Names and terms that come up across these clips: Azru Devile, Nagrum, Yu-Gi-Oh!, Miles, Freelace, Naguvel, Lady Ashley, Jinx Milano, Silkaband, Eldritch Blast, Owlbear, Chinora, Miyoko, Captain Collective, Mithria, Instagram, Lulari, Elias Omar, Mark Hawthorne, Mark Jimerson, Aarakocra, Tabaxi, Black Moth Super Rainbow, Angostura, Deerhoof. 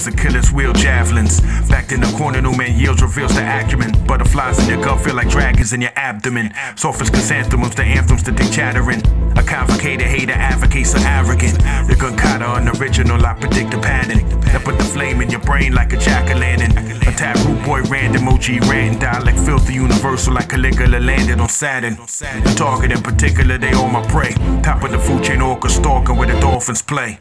skills to kill his wheel javelins. Backed in the corner, new man yields reveals the acumen. Butterflies in your gut feel like dragons in your abdomen. Surface chrysanthemums, the anthems that they chattering. A complicated hater advocates are arrogant. Your gunkata unoriginal, I predict the pattern. That put the flame in your brain like a jack-o'-lantern. A taboo boy random, OG ranting dialect, filthy universal like Caligula landed on Saturn. The target in particular, they all my prey. Top of the food chain, orca stalking where the dolphins play.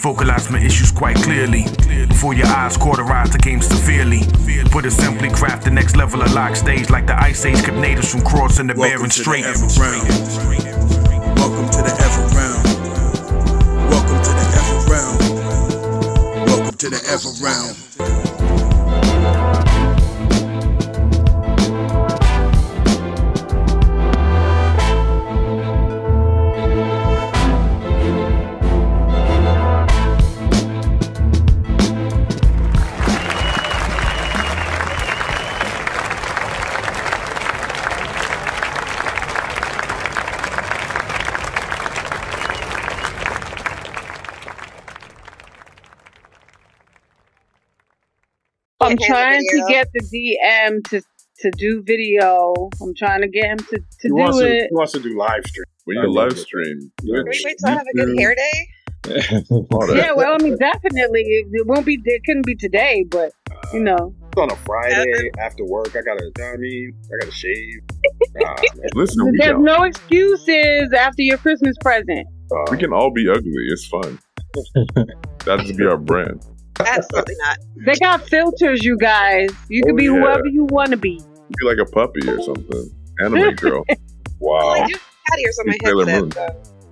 Vocalize my issues quite clearly. Before your eyes cauterize the game severely. Put it simply, craft the next level of lock stage like the Ice Age kept natives from crossing the Bering Strait. Welcome to the Ever Realm. Welcome to the Ever Realm. Welcome to the Ever Realm. I'm trying to get the DM to do video. I'm trying to get him to do it. He wants to do live stream. We need a live stream. Can we wait till I have a good hair day? Yeah, well, I mean, definitely. It won't be. It couldn't be today, but you know, it's on a Friday after work. I gotta. I mean, I gotta shave. Listen, there's no excuses after your Christmas present. We can all be ugly. It's fun. That should be our brand. Absolutely not. They got filters, you guys. You can be whoever you want to be. You be like a puppy or something. Anime girl. Wow. Well, I do have ears on my head.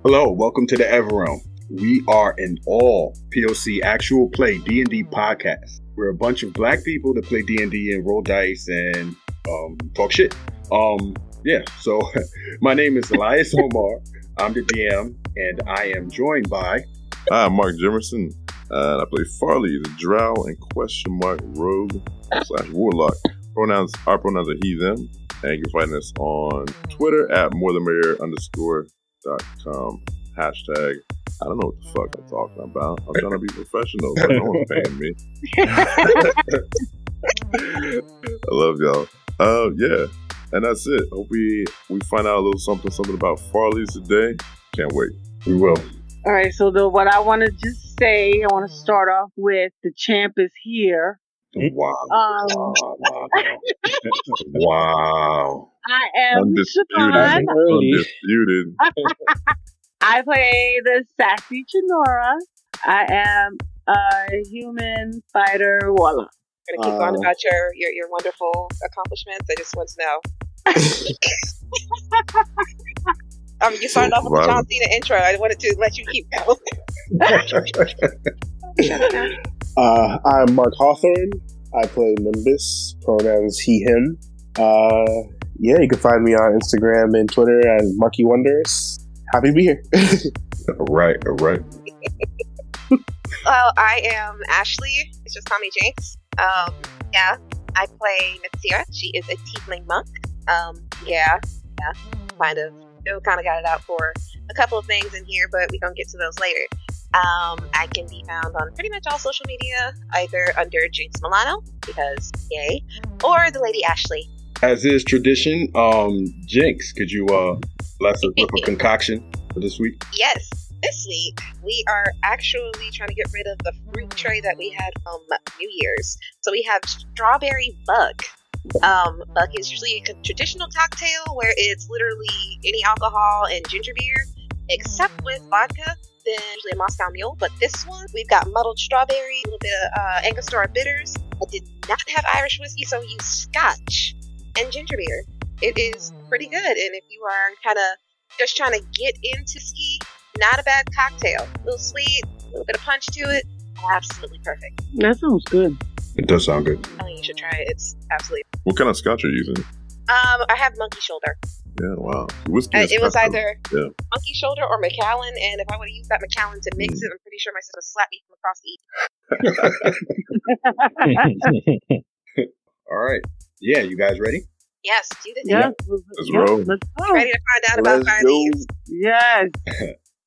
Hello, welcome to the Ever Realm. We are an all POC actual play D&D podcast. We're a bunch of black people that play D&D and roll dice and talk shit. Yeah, so my name is Elias Omar. I'm the DM, and I am joined by... Hi, I'm Mark Jimerson. And I play Farley, the drow and question mark rogue / warlock. Our pronouns are he, them. And you can find us on Twitter at morethanmerrier_.com. #, I don't know what the fuck I'm talking about. I'm trying to be professional, but no one's paying me. I love y'all. Yeah. And that's it. Hope we find out a little something about Farley's today. Can't wait. We will. All right, so what I want to just say, I want to start off with the champ is here. Wow. Wow. I am Siobhan. Undisputed. I play the sassy Chinora. I am a human fighter warlock. I'm going to keep on about your wonderful accomplishments. I just want to know. You started off with the John Cena intro. I wanted to let you keep going. I'm Mark Hawthorne. I play Nimbus. Pronouns he, him. Yeah, you can find me on Instagram and Twitter at Marky Wonders. Happy to be here. All right. Well, I am Ashley. It's just Tommy James. Yeah, I play Mithria. She is a tiefling monk. Yeah, kind of. We kind of got it out for a couple of things in here, but we're going to get to those later. I can be found on pretty much all social media, either under Jinx Milano, because yay, or the Lady Ashley. As is tradition, Jinx, could you bless us with a concoction for this week? Yes. This week, we are actually trying to get rid of the fruit tray that we had from New Year's. So we have strawberry bug. Bug is usually a traditional cocktail where it's literally any alcohol and ginger beer, except with vodka, then usually a Moscow Mule. But this one, we've got muddled strawberry, a little bit of Angostura bitters. I did not have Irish whiskey, so we use scotch and ginger beer. It is pretty good, and if you are kind of just trying to get into ski, not a bad cocktail. A little sweet, a little bit of punch to it. Absolutely perfect. That sounds good. It does sound good. Oh, you should try it. It's absolutely. What kind of scotch are you using? I have Monkey Shoulder. Yeah, wow. Whiskey it was either Monkey Shoulder or Macallan, and if I would have used that Macallan to mix it, I'm pretty sure my sister would slap me from across the evening. All right. Yeah, you guys ready? Yes, do the thing. Yeah. Let's go. Ready to find out about these? Yes.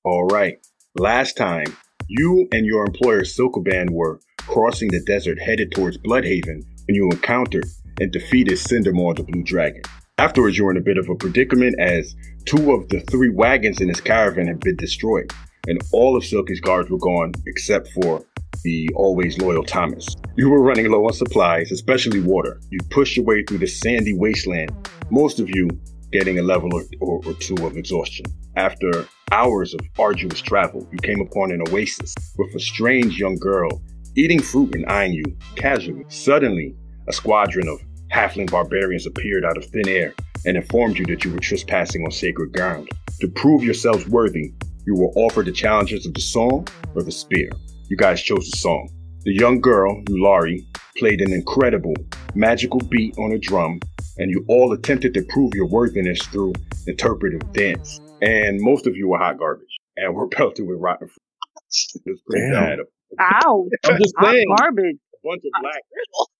All right. Last time, you and your employer Silkaband were crossing the desert headed towards Bloodhaven when you encountered and defeated Cindermaw the Blue Dragon. Afterwards, you were in a bit of a predicament as two of the three wagons in his caravan had been destroyed, and all of Silky's guards were gone except for the always loyal Thomas. You were running low on supplies, especially water. You pushed your way through the sandy wasteland, most of you getting a level or two of exhaustion. After hours of arduous travel, you came upon an oasis with a strange young girl eating fruit and eyeing you casually. Suddenly, a squadron of halfling barbarians appeared out of thin air and informed you that you were trespassing on sacred ground. To prove yourselves worthy, you were offered the challenges of the song or the spear. You guys chose the song. The young girl, Lulari, played an incredible magical beat on a drum, and you all attempted to prove your worthiness through interpretive dance. And most of you were hot garbage and were pelted with rotten fruit. It was pretty bad. Ow! I'm just saying. Hot garbage. A bunch of black.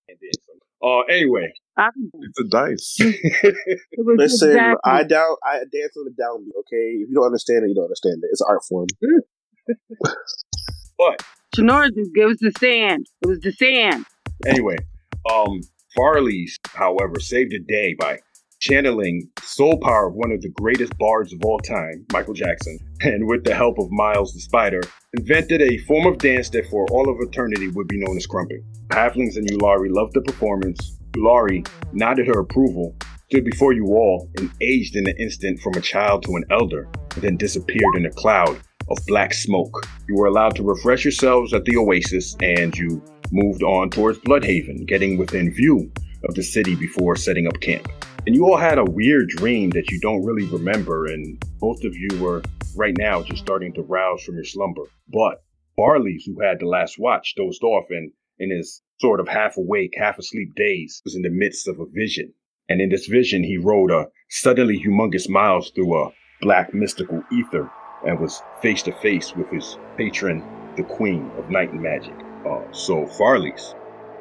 And then some. Anyway, it's a dice. Listen, exactly. I dance on the downbeat. Okay, if you don't understand it, you don't understand it. It's an art form. But Chinora just gives the sand. It was the sand. Anyway, Farley, however, saved the day by channeling soul power of one of the greatest bards of all time, Michael Jackson, and with the help of Miles the Spider, invented a form of dance that for all of eternity would be known as crumping. Halflings and Lulari loved the performance. Lulari nodded her approval, stood before you all, and aged in an instant from a child to an elder, and then disappeared in a cloud of black smoke. You were allowed to refresh yourselves at the oasis, and you moved on towards Bloodhaven, getting within view of the city before setting up camp. And you all had a weird dream that you don't really remember, and both of you were right now just starting to rouse from your slumber. But Farley, who had the last watch, dozed off and in his sort of half awake, half asleep days, was in the midst of a vision. And in this vision, he rode a suddenly humongous Miles through a black mystical ether and was face to face with his patron, the Queen of Night and Magic. So Farley's,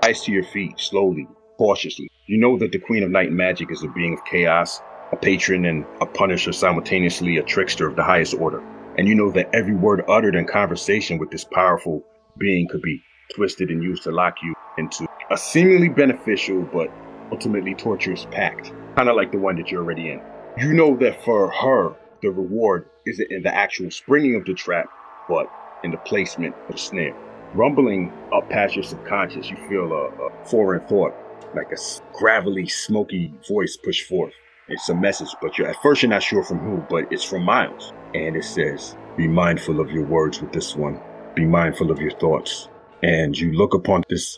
rise to your feet slowly, cautiously. You know that the Queen of Night and Magic is a being of chaos, a patron and a punisher, simultaneously a trickster of the highest order. And you know that every word uttered in conversation with this powerful being could be twisted and used to lock you into a seemingly beneficial but ultimately torturous pact, kind of like the one that you're already in. You know that for her, the reward isn't in the actual springing of the trap, but in the placement of the snare. Rumbling up past your subconscious, you feel a foreign thought, like a gravelly, smoky voice pushed forth. It's a message, but at first you're not sure from who, but it's from Miles. And it says, be mindful of your words with this one. Be mindful of your thoughts. And you look upon this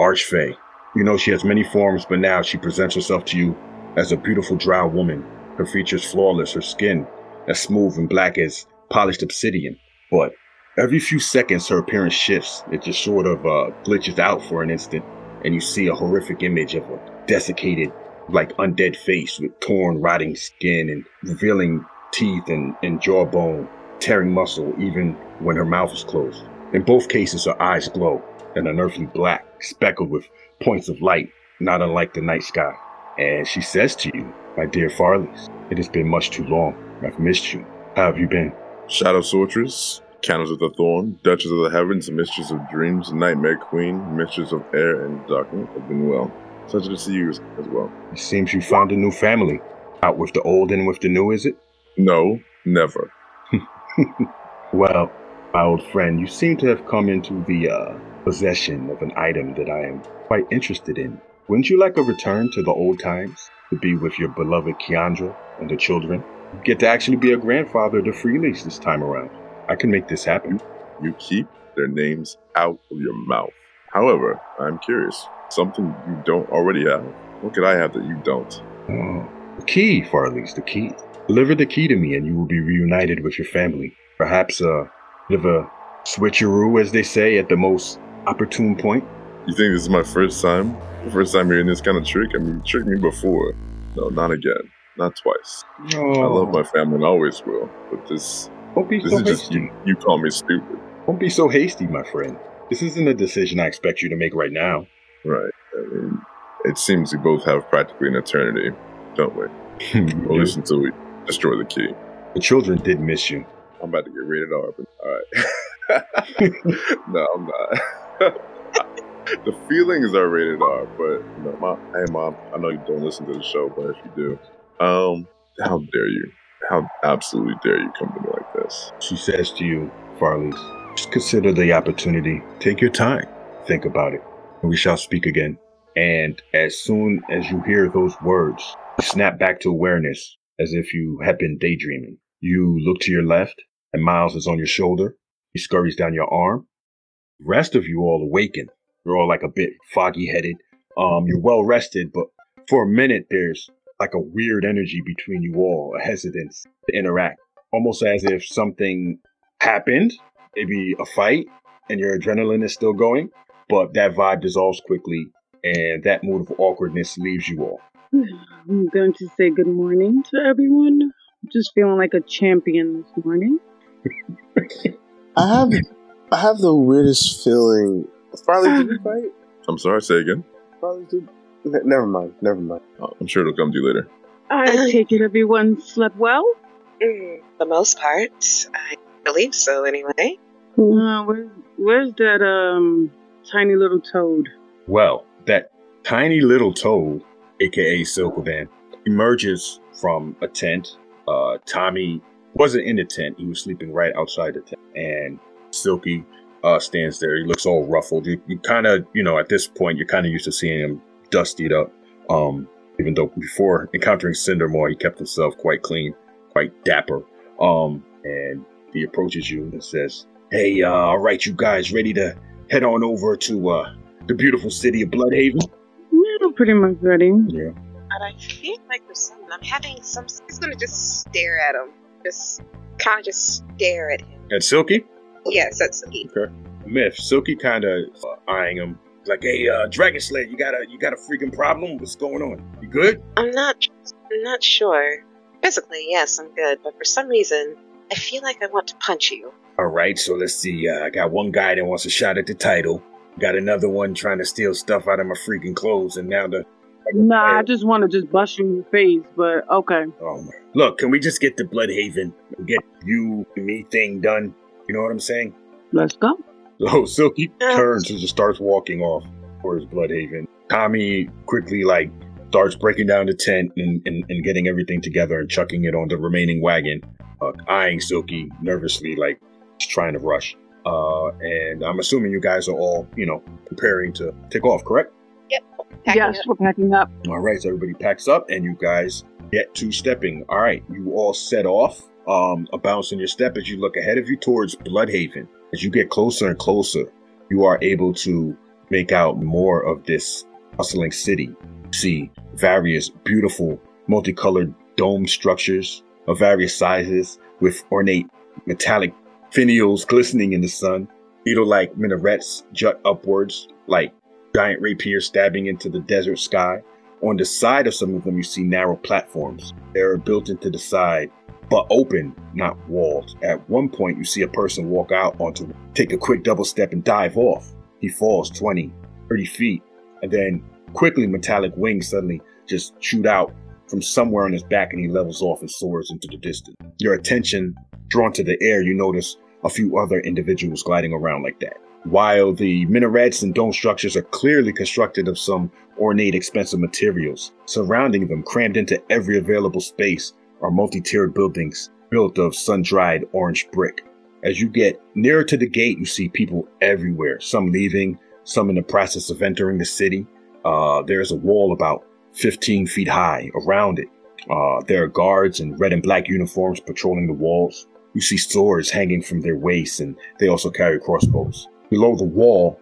archfey. You know she has many forms, but now she presents herself to you as a beautiful drow woman. Her features flawless, her skin as smooth and black as polished obsidian. But every few seconds, her appearance shifts. It just sort of glitches out for an instant, and you see a horrific image of a desiccated, like undead face with torn, rotting skin and revealing teeth and jawbone, tearing muscle even when her mouth is closed. In both cases, her eyes glow, an unearthly black, speckled with points of light, not unlike the night sky. And she says to you, my dear Farleys, it has been much too long. I've missed you. How have you been? Shadow Sorceress, Countess of the Thorn, Duchess of the Heavens, Mistress of Dreams, Nightmare Queen, Mistress of Air and Darkness, have been well. Such to see you as well. It seems you found a new family. Out with the old and with the new, is it? No, never. Well, my old friend, you seem to have come into the possession of an item that I am quite interested in. Wouldn't you like a return to the old times? To be with your beloved Keandra and the children? You get to actually be a grandfather to Freelace this time around. I can make this happen. You keep their names out of your mouth. However, I'm curious. Something you don't already have. What could I have that you don't? Oh, the key, Farley's, the key. Deliver the key to me and you will be reunited with your family. Perhaps a bit of a switcheroo, as they say, at the most opportune point. You think this is my first time? The first time hearing this kind of trick? I mean, you tricked me before. No, not again. Not twice. Oh. I love my family and always will. But this... Don't be so hasty. You call me stupid. Don't be so hasty, my friend. This isn't a decision I expect you to make right now. Right. I mean, it seems we both have practically an eternity, don't we? Or at least until we destroy the key. The children did miss you. I'm about to get rated R, but all right. No, I'm not. The feelings are rated R, but you know, hey mom, I know you don't listen to the show, but if you do, how dare you? How absolutely dare you come to me like this? She says to you, Farley, just consider the opportunity. Take your time. Think about it. And we shall speak again. And as soon as you hear those words, you snap back to awareness as if you had been daydreaming. You look to your left, and Miles is on your shoulder. He scurries down your arm. The rest of you all awaken. You're all like a bit foggy-headed. You're well-rested, but for a minute, there's like a weird energy between you all, a hesitance to interact. Almost as if something happened, maybe a fight, and your adrenaline is still going. But that vibe dissolves quickly, and that mood of awkwardness leaves you all. I'm going to say good morning to everyone. I'm just feeling like a champion this morning. I have the weirdest feeling. Farley, did you fight? I'm sorry, say again. Farley, did... Never mind. I'm sure it'll come to you later. I take it everyone slept well? The most part. I believe so, anyway. Where's that tiny little toad? Well, that tiny little toad, a.k.a. Silkaband, emerges from a tent. Tommy wasn't in the tent. He was sleeping right outside the tent. And Silky... stands there. He looks all ruffled. You kind of, you know, at this point, you're kind of used to seeing him dustied up. Even though before encountering Cindermaw, he kept himself quite clean, quite dapper. And he approaches you and says, "Hey, all right, you guys ready to head on over to the beautiful city of Bloodhaven?" Yeah, I'm pretty much ready. Yeah. But I feel like there's something. I'm having some... He's going to just stare at him. Just stare at him. At Silky? Yes, that's Silky. Okay. Myth, Silky kind of eyeing him. Like, "Hey, Dragon Slayer, you got a freaking problem? What's going on? You good?" I'm not sure. Physically, yes, I'm good. But for some reason, I feel like I want to punch you. All right, so let's see. I got one guy that wants a shot at the title. Got another one trying to steal stuff out of my freaking clothes. And now the... Nah, I just want to just bust you in your face, but okay. Oh, my. Look, can we just get to Bloodhaven and get you and me thing done? You know what I'm saying? Let's go. So Silky turns and just starts walking off towards Bloodhaven. Tommy quickly starts breaking down the tent and getting everything together and chucking it on the remaining wagon, eyeing Silky nervously, trying to rush. And I'm assuming you guys are all, you know, preparing to take off, correct? Yep. We're packing up. All right, so everybody packs up and you guys get to stepping. All right, you all set off. A bounce in your step as you look ahead of you towards Bloodhaven. As you get closer and closer, you are able to make out more of this bustling city. You see various beautiful, multicolored dome structures of various sizes with ornate metallic finials glistening in the sun. Needle-like minarets jut upwards like giant rapiers stabbing into the desert sky. On the side of some of them, you see narrow platforms. They're built into the side, but open, not walled. At one point, you see a person walk out onto, take a quick double step and dive off. He falls 20, 30 feet, and then quickly metallic wings suddenly just shoot out from somewhere on his back and he levels off and soars into the distance. Your attention drawn to the air, you notice a few other individuals gliding around like that. While the minarets and dome structures are clearly constructed of some ornate, expensive materials, surrounding them, crammed into every available space, are multi-tiered buildings built of sun-dried orange brick. As you get nearer to the gate, you see people everywhere, some leaving, some in the process of entering the city. There's a wall about 15 feet high around it. There are guards in red and black uniforms patrolling the walls. You see swords hanging from their waists, and they also carry crossbows. Below the wall,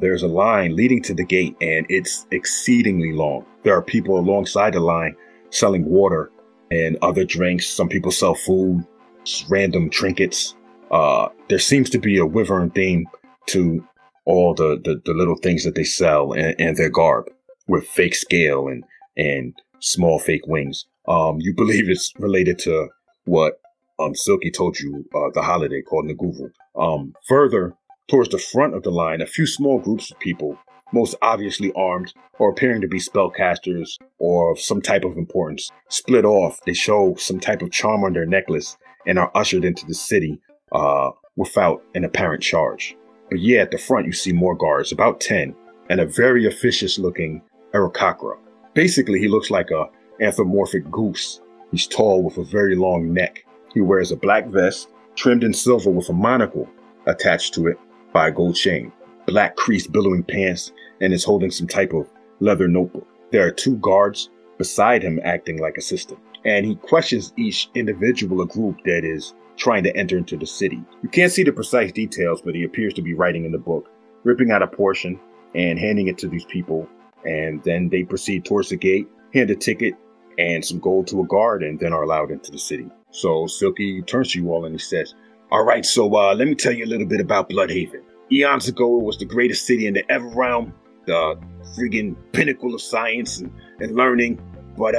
there's a line leading to the gate, and it's exceedingly long. There are people alongside the line selling water and other drinks. Some people sell food, random trinkets. There seems to be a wyvern theme to all the little things that they sell and their garb, with fake scale and small fake wings. You believe it's related to what Silky told you, the holiday called Naguvel. Further, towards the front of the line, a few small groups of people, most obviously armed or appearing to be spellcasters or of some type of importance, split off. They show some type of charm on their necklace and are ushered into the city without an apparent charge. But yeah, at the front, you see more guards, about 10, and a very officious-looking Aarakocra. Basically, he looks like an anthropomorphic goose. He's tall with a very long neck. He wears a black vest, trimmed in silver with a monocle attached to it by a gold chain, black creased billowing pants, and is holding some type of leather notebook. There are two guards beside him acting like assistants, and he questions each individual or group that is trying to enter into the city. You can't see the precise details, but he appears to be writing in the book, ripping out a portion and handing it to these people, and then they proceed towards the gate, hand a ticket and some gold to a guard, and then are allowed into the city. So Silky turns to you all and he says, "All right, so let me tell you a little bit about Bloodhaven. Eons ago, it was the greatest city in the Ever Realm, the friggin' pinnacle of science and learning. But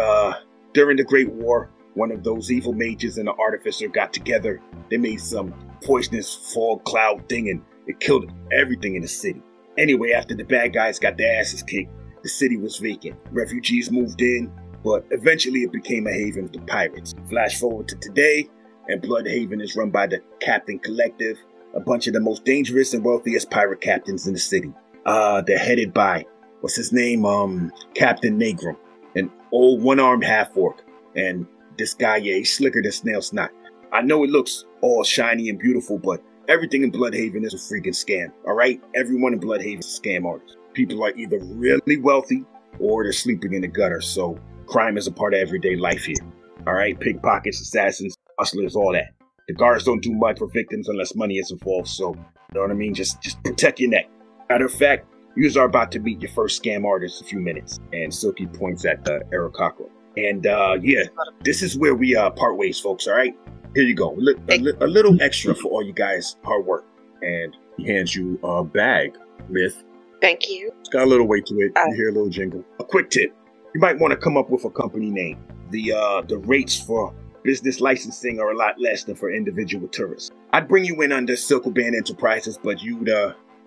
during the Great War, one of those evil mages and an artificer got together. They made some poisonous fog cloud thing, and it killed everything in the city. Anyway, after the bad guys got their asses kicked, the city was vacant. Refugees moved in, but eventually it became a haven for pirates. Flash forward to today, and Bloodhaven is run by the Captain Collective, a bunch of the most dangerous and wealthiest pirate captains in the city. They're headed by, what's his name? Captain Nagrum, an old one-armed half-orc. And this guy, yeah, he's slicker than snail snot. I know it looks all shiny and beautiful, but everything in Bloodhaven is a freaking scam, all right? Everyone in Bloodhaven is a scam artist. People are either really wealthy or they're sleeping in the gutter, so crime is a part of everyday life here, all right? Pickpockets, assassins, hustlers, all that. The guards don't do much for victims unless money is involved, so, you know what I mean? Just protect your neck. Matter of fact, yous are about to meet your first scam artist in a few minutes." And Silky points at the Aarakocra. "And, yeah, this is where we part ways, folks, all right? Here you go. A little extra for all you guys' hard work." And he hands you a bag, Myth. "Thank you." It's got a little weight to it. You hear a little jingle. "A quick tip. You might want to come up with a company name. The rates for business licensing are a lot less than for individual tourists. I'd bring you in under Silkaband Enterprises, but you'd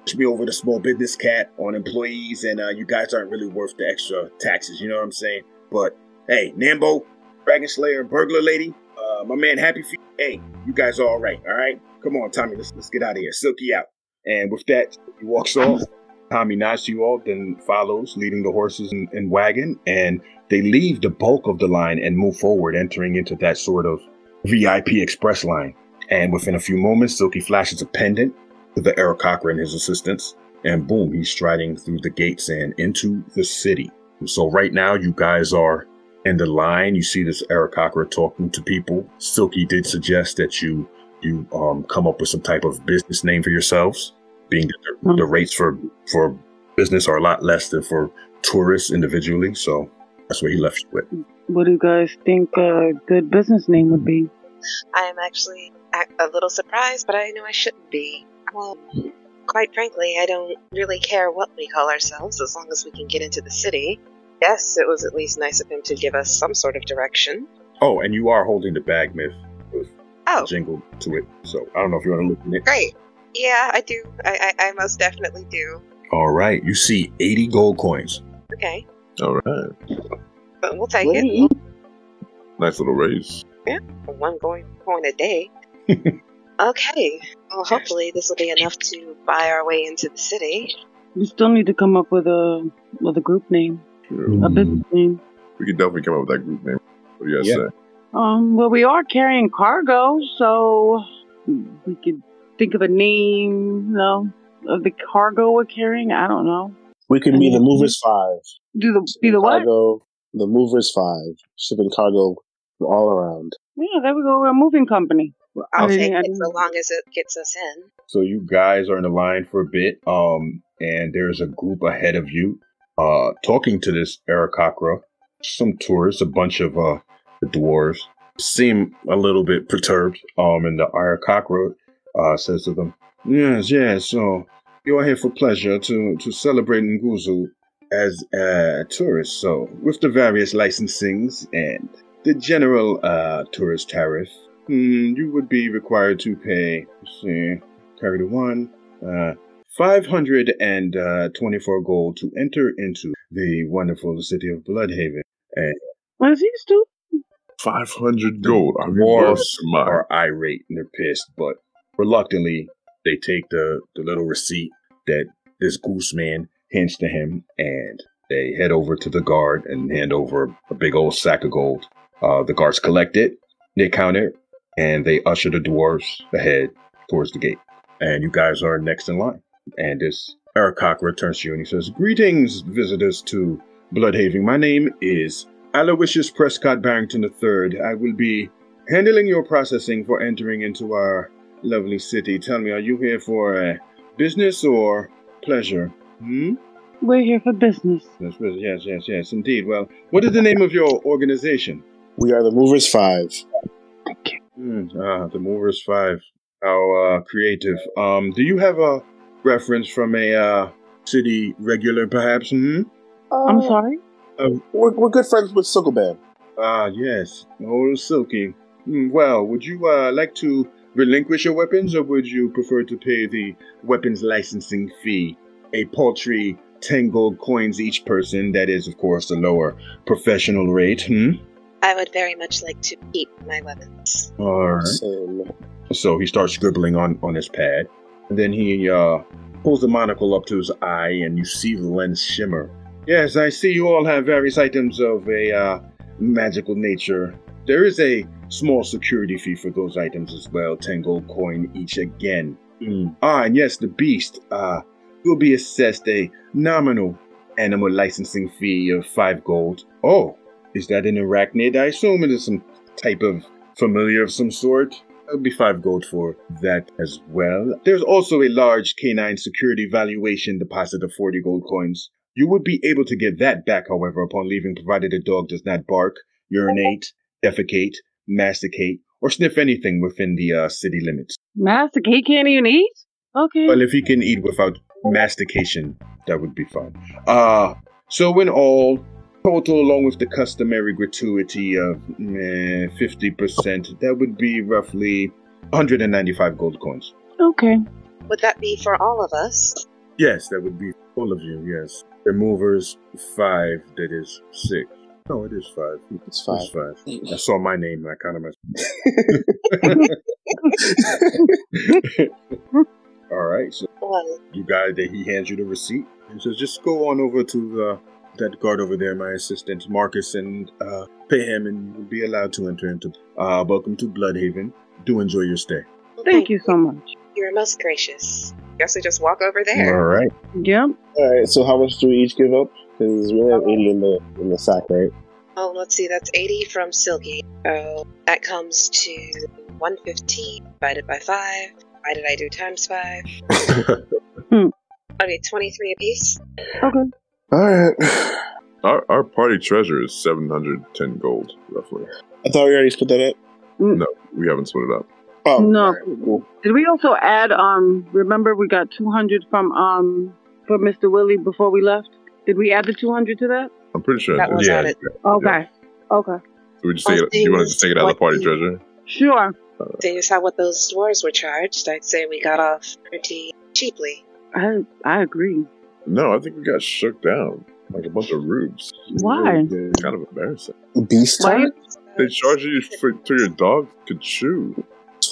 push me over the small business cat on employees, and you guys aren't really worth the extra taxes, you know what I'm saying? But hey, Nambo, Dragon Slayer, and Burglar Lady, my man Happy Feet, hey, you guys are all right? Come on, Tommy, let's get out of here. Silky out." And with that, he walks off. Tommy nods to you all, then follows, leading the horses and wagon, and they leave the bulk of the line and move forward, entering into that sort of VIP express line. And within a few moments, Silky flashes a pendant to the Aarakocra and his assistants, and boom, he's striding through the gates and into the city. So right now, you guys are in the line. You see this Aarakocra talking to people. Silky did suggest that you come up with some type of business name for yourselves, being that the rates for business are a lot less than for tourists individually, so that's what he left you with. What do you guys think a good business name would be? I am actually a little surprised, but I know I shouldn't be. Well, quite frankly, I don't really care what we call ourselves as long as we can get into the city. Yes, it was at least nice of him to give us some sort of direction. Oh, and you are holding the bag, Myth, with a jingle to it, so I don't know if you want to look at it. Great. Yeah, I do. I most definitely do. All right. You see 80 gold coins. Okay. All right. But we'll take it. Nice little raise. Yeah. One gold coin a day. Okay. Well, hopefully this will be enough to buy our way into the city. We still need to come up with a group name. A business name. We can definitely come up with that group name. What do you guys say? Well, we are carrying cargo, so we could think of a name, of the cargo we're carrying. I don't know. We could be the Movers Five. The Movers Five. Shipping cargo all around. Yeah, there we go. We're a moving company. Well, I'll take it so long as it gets us in. So you guys are in the line for a bit, and there's a group ahead of you talking to this Aarakocra. Some tourists, a bunch of the dwarves, seem a little bit perturbed, and the Aarakocra says to them, Yes, so you are here for pleasure to celebrate Nguzu as a tourist. So with the various licensings and the general tourist tariff, you would be required to pay, carry the one, 524 gold to enter into the wonderful city of Bloodhaven. What is he still? 500 gold. I'm dwarves are irate and they're pissed, but reluctantly, they take the little receipt that this goose man hints to him, and they head over to the guard and hand over a big old sack of gold. The guards collect it, they count it, and they usher the dwarves ahead towards the gate. And you guys are next in line. And this Aarakocra turns to you and he says, "Greetings, visitors to Bloodhaven. My name is Aloysius Prescott Barrington III. I will be handling your processing for entering into our lovely city. Tell me, are you here for business or pleasure?" We're here for business. Yes, indeed. Well, what is the name of your organization? We are the Movers Five. Thank you. The Movers Five. How creative. Do you have a reference from a city regular, perhaps? I'm sorry? We're good friends with Silkaband. Ah, yes. Oh, Silky. Well, would you like to relinquish your weapons, or would you prefer to pay the weapons licensing fee? A paltry 10 gold coins each person. That is, of course, the lower professional rate. I would very much like to keep my weapons. All right. So he starts scribbling on his pad. And then he pulls the monocle up to his eye, and you see the lens shimmer. "Yes, I see you all have various items of a magical nature. There is a small security fee for those items as well, 10 gold coin each again. And yes, the beast will be assessed a nominal animal licensing fee of 5 gold. Oh, is that an arachnid? I assume it is some type of familiar of some sort. It'll be 5 gold for that as well. There's also a large canine security valuation deposit of 40 gold coins. You would be able to get that back, however, upon leaving, provided the dog does not bark, urinate, defecate, masticate, or sniff anything within the city limits." Masticate can't even eat? Okay. Well, if he can eat without mastication, that would be fine. So in all, total, along with the customary gratuity of 50%, that would be roughly 195 gold coins. Okay. Would that be for all of us? Yes, that would be all of you, yes. The Movers 5, that is 6. No, it is 5. It's five. I saw my name and I kind of messed up. All right, so you guys, he hands you the receipt and says, "Just go on over to that guard over there, my assistant Marcus, and pay him, and you'll be allowed to enter into. Welcome to Bloodhaven. Do enjoy your stay." Thank you so much. You're most gracious. Guess we just walk over there. All right. Yep. All right. So how much do we each give up? Because we have 80 in the sack, right? Oh, let's see. That's 80 from Silky. So that comes to 115 divided by 5. Why did I do times 5? Okay, 23 apiece. Okay. All right. Our party treasure is 710 gold, roughly. I thought we already split that up. No, we haven't split it up. Oh, no. Right, cool. Did we also add, remember we got 200 from Mr. Willie before we left? Did we add the 200 to that? I'm pretty sure. That was added. Yeah. Okay. Yeah. Okay. So we just take it, you want to just take it out of the party treasure? Sure. Seeing as how what those dwarves were charged, I'd say we got off pretty cheaply. I agree. No, I think we got shook down like a bunch of rubes. Why? It's kind of embarrassing. Beast time? They charge you for your dog to chew.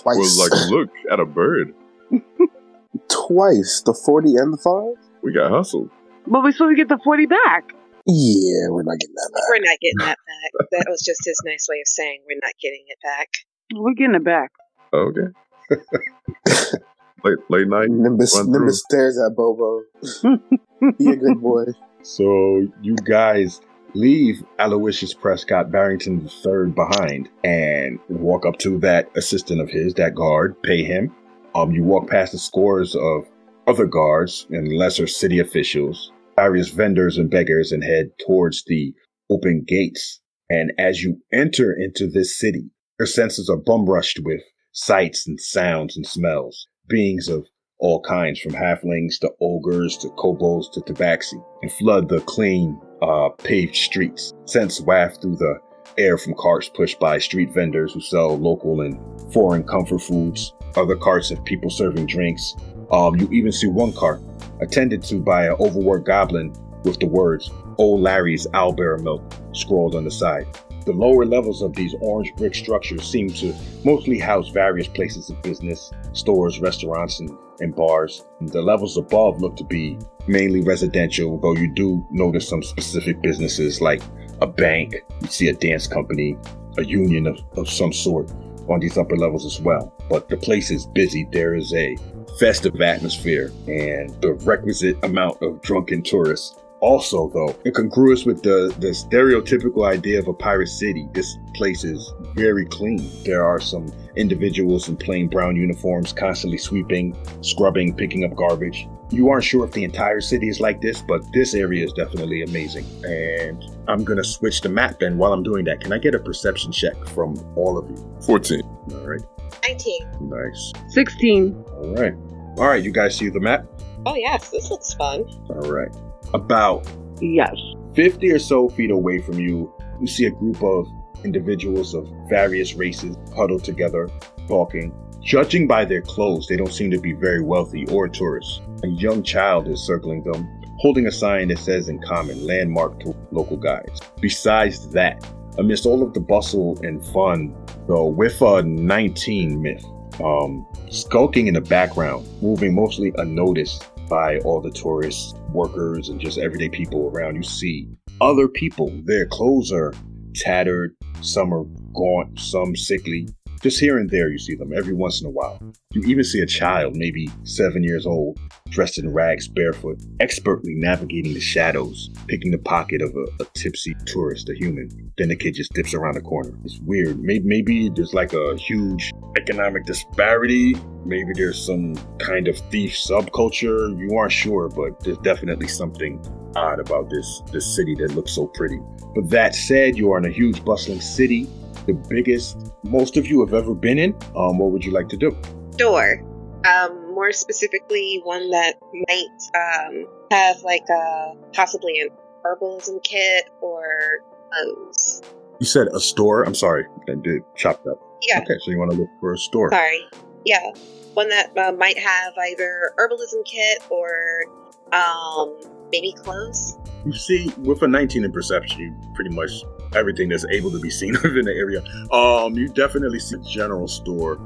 Twice. Was like, look at a bird. Twice? The 40 and the 5? We got hustled. But we still get the 40 back. Yeah, we're not getting that back. We're not getting that back. That was just his nice way of saying we're not getting it back. We're getting it back. Okay. late night. Nimbus stares at Bobo. Be a good boy. So you guys leave Aloysius Prescott Barrington III behind and walk up to that assistant of his, that guard, pay him. You walk past the scores of other guards and lesser city officials, various vendors and beggars, and head towards the open gates. And as you enter into this city, your senses are bum-rushed with sights and sounds and smells. Beings of all kinds, from halflings to ogres to kobolds to tabaxi, and flood the clean, paved streets. Scents waft through the air from carts pushed by street vendors who sell local and foreign comfort foods. Other carts have people serving drinks. You even see one cart attended to by an overworked goblin with the words "Old Larry's Owlbear Milk" scrawled on the side. The lower levels of these orange brick structures seem to mostly house various places of business, stores, restaurants, and bars. The levels above look to be mainly residential, though you do notice some specific businesses like a bank, you see a dance company, a union of some sort on these upper levels as well. But the place is busy. There is a festive atmosphere and the requisite amount of drunken tourists. Also, though, incongruous with the stereotypical idea of a pirate city, this place is very clean. There are some individuals in plain brown uniforms constantly sweeping, scrubbing, picking up garbage. You aren't sure if the entire city is like this, but this area is definitely amazing. And I'm going to switch the map, and while I'm doing that, can I get a perception check from all of you? 14. All right. 19. Nice. 16. All right. All right, you guys see the map? Oh, yes. This looks fun. All right. About 50 or so feet away from you, you see a group of individuals of various races huddled together, talking. Judging by their clothes, they don't seem to be very wealthy or tourists. A young child is circling them, holding a sign that says in common, landmark to local guides. Besides that, amidst all of the bustle and fun, though, with a 19 myth, skulking in the background, moving mostly unnoticed by all the tourists, workers, and just everyday people around, you see other people. Their clothes are tattered, some are gaunt, some sickly. Just here and there you see them every once in a while. You even see a child, maybe 7 years old, dressed in rags, barefoot, expertly navigating the shadows, picking the pocket of a tipsy tourist, a human. Then the kid just dips around the corner. It's weird. Maybe there's like a huge economic disparity. Maybe there's some kind of thief subculture. You aren't sure, but there's definitely something odd about this city that looks so pretty. But that said, you are in a huge, bustling city, the biggest most of you have ever been in. What would you like to do? Door. More specifically, one that might have like a possibly an herbalism kit or clothes. You said a store? I'm sorry. I did chopped up. Yeah. Okay, so you want to look for a store. Sorry. Yeah. One that might have either herbalism kit or maybe clothes. You see, with a 19 in perception, you pretty much everything that's able to be seen within the area. You definitely see a general store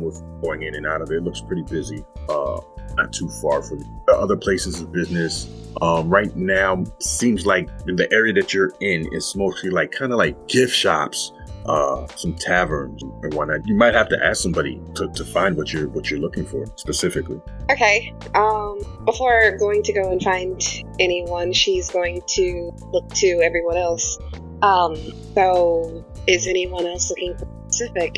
with going in and out of it. It looks pretty busy. Not too far from you. Other places of business. Right now, seems like the area that you're in is mostly like kind of like gift shops, some taverns and whatnot. You might have to ask somebody to find what you're looking for specifically. Okay. Before going to go and find anyone, she's going to look to everyone else. So is anyone else looking for specific?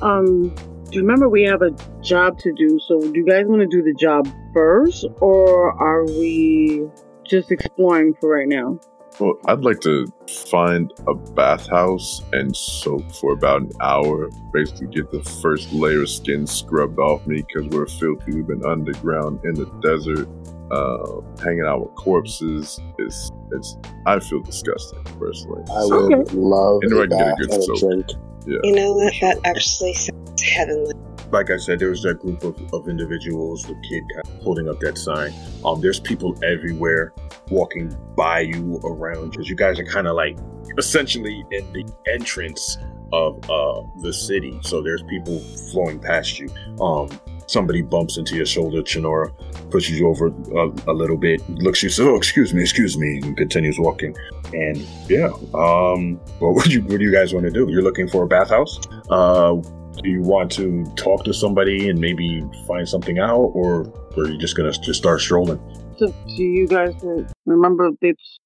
Remember we have a job to do, so do you guys want to do the job first, or are we just exploring for right now? Well, I'd like to find a bathhouse and soak for about an hour, basically get the first layer of skin scrubbed off me because we're filthy. We've been underground in the desert. Hanging out with corpses is I feel disgusting personally. I would love to get a good soap. Yeah. You know what? That actually sounds heavenly. Like I said, there was that group of individuals with kid holding up that sign. There's people everywhere walking by you, around, because you guys are kind of like essentially in the entrance of the city. So there's people flowing past you. Somebody bumps into your shoulder, Chinora, pushes you over a little bit, looks you, says, "Oh, excuse me, and continues walking. And yeah, what do you guys want to do? You're looking for a bathhouse? Do you want to talk to somebody and maybe find something out, or are you just going to just start strolling? So, do you guys remember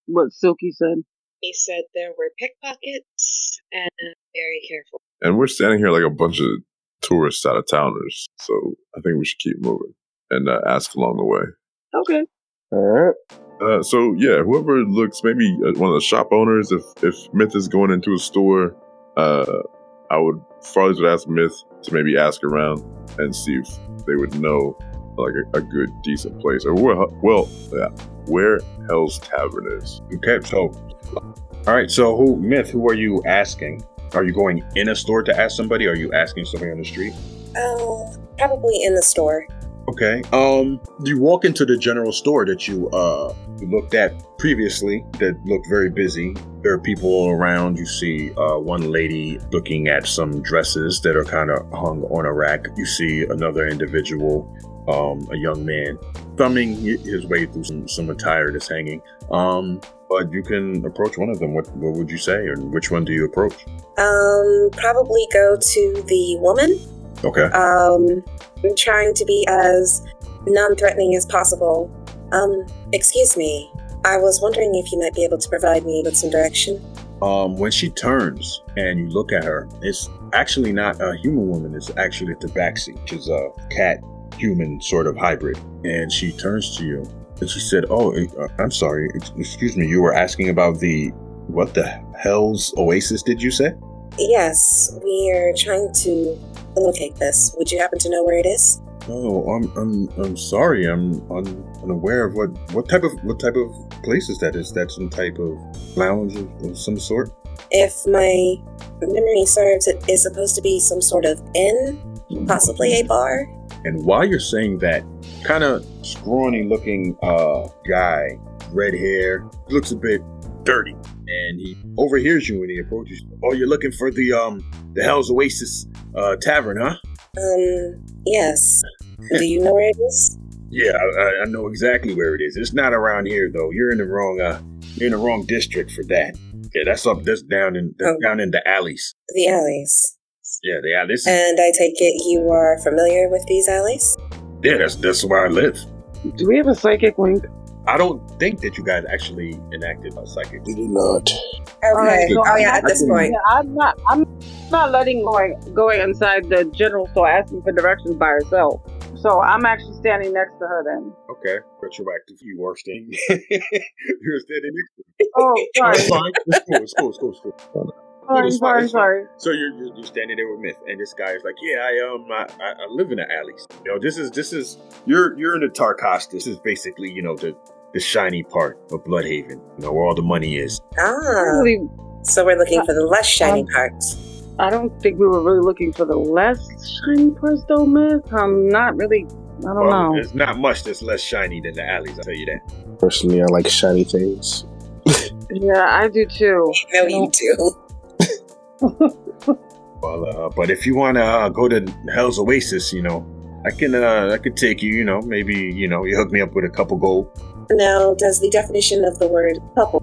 what Silky said? He said there were pickpockets, and very careful. And we're standing here like a bunch of tourists out of towners, so I think we should keep moving and ask along the way. Okay. All right. So yeah, whoever looks, maybe one of the shop owners. If Myth is going into a store, Farley would ask Myth to maybe ask around and see if they would know like a good decent place or where Hell's Tavern is. Okay. So all right. So who are you asking? Are you going in a store to ask somebody, or are you asking somebody on the street? Probably in the store. Okay. You walk into the general store that you looked at previously that looked very busy. There are people around. You see one lady looking at some dresses that are kind of hung on a rack. You see another individual, a young man, thumbing his way through some attire that's hanging. But you can approach one of them. What would you say? And which one do you approach? Probably go to the woman. Okay. I'm trying to be as non-threatening as possible. Excuse me. I was wondering if you might be able to provide me with some direction. When she turns and you look at her, it's actually not a human woman. It's actually a tabaxi, which is a cat-human sort of hybrid. And she turns to you. And she said, oh, I'm sorry. Excuse me. You were asking about the Hell's Oasis, did you say? Yes. We are trying to locate this. Would you happen to know where it is? Oh, I'm sorry. I'm unaware of what type of place is that? Is that some type of lounge of some sort? If my memory serves, it is supposed to be some sort of inn, possibly a bar. And while you're saying that, kind of scrawny-looking guy, red hair, looks a bit dirty, and he overhears you when he approaches. Oh, you're looking for the Hell's Oasis tavern, huh? Yes. Do you know where it is? Yeah, I know exactly where it is. It's not around here, though. You're in the wrong district for that. Yeah, down in the alleys. The alleys. Yeah, the alleys. And I take it you are familiar with these alleys? Yeah, that's where I live. Do we have a psychic link? I don't think that you guys actually enacted a psychic. We do not. Okay. So at this point. Yeah, I'm not letting going inside the general store asking for directions by herself. So I'm actually standing next to her then. Okay. Retroactive. You are standing. You're standing next to her. Oh, sorry. It's cool. Sorry. So you're standing there with Myth, and this guy is like, "Yeah, I live in the alleys. You know, this is you're in the Tarkastas. This is basically, you know, the shiny part of Bloodhaven. You know, where all the money is." Ah, so we're looking for the less shiny parts. I don't think we were really looking for the less shiny parts, though, Myth. I don't know. There's not much that's less shiny than the alleys. I'll tell you that. Personally, I like shiny things. Yeah, I do too. No, you do. Well, but if you want to go to Hell's Oasis, you know, I could take you. You know, maybe, you know, you hook me up with a couple gold. Now, does the definition of the word "couple"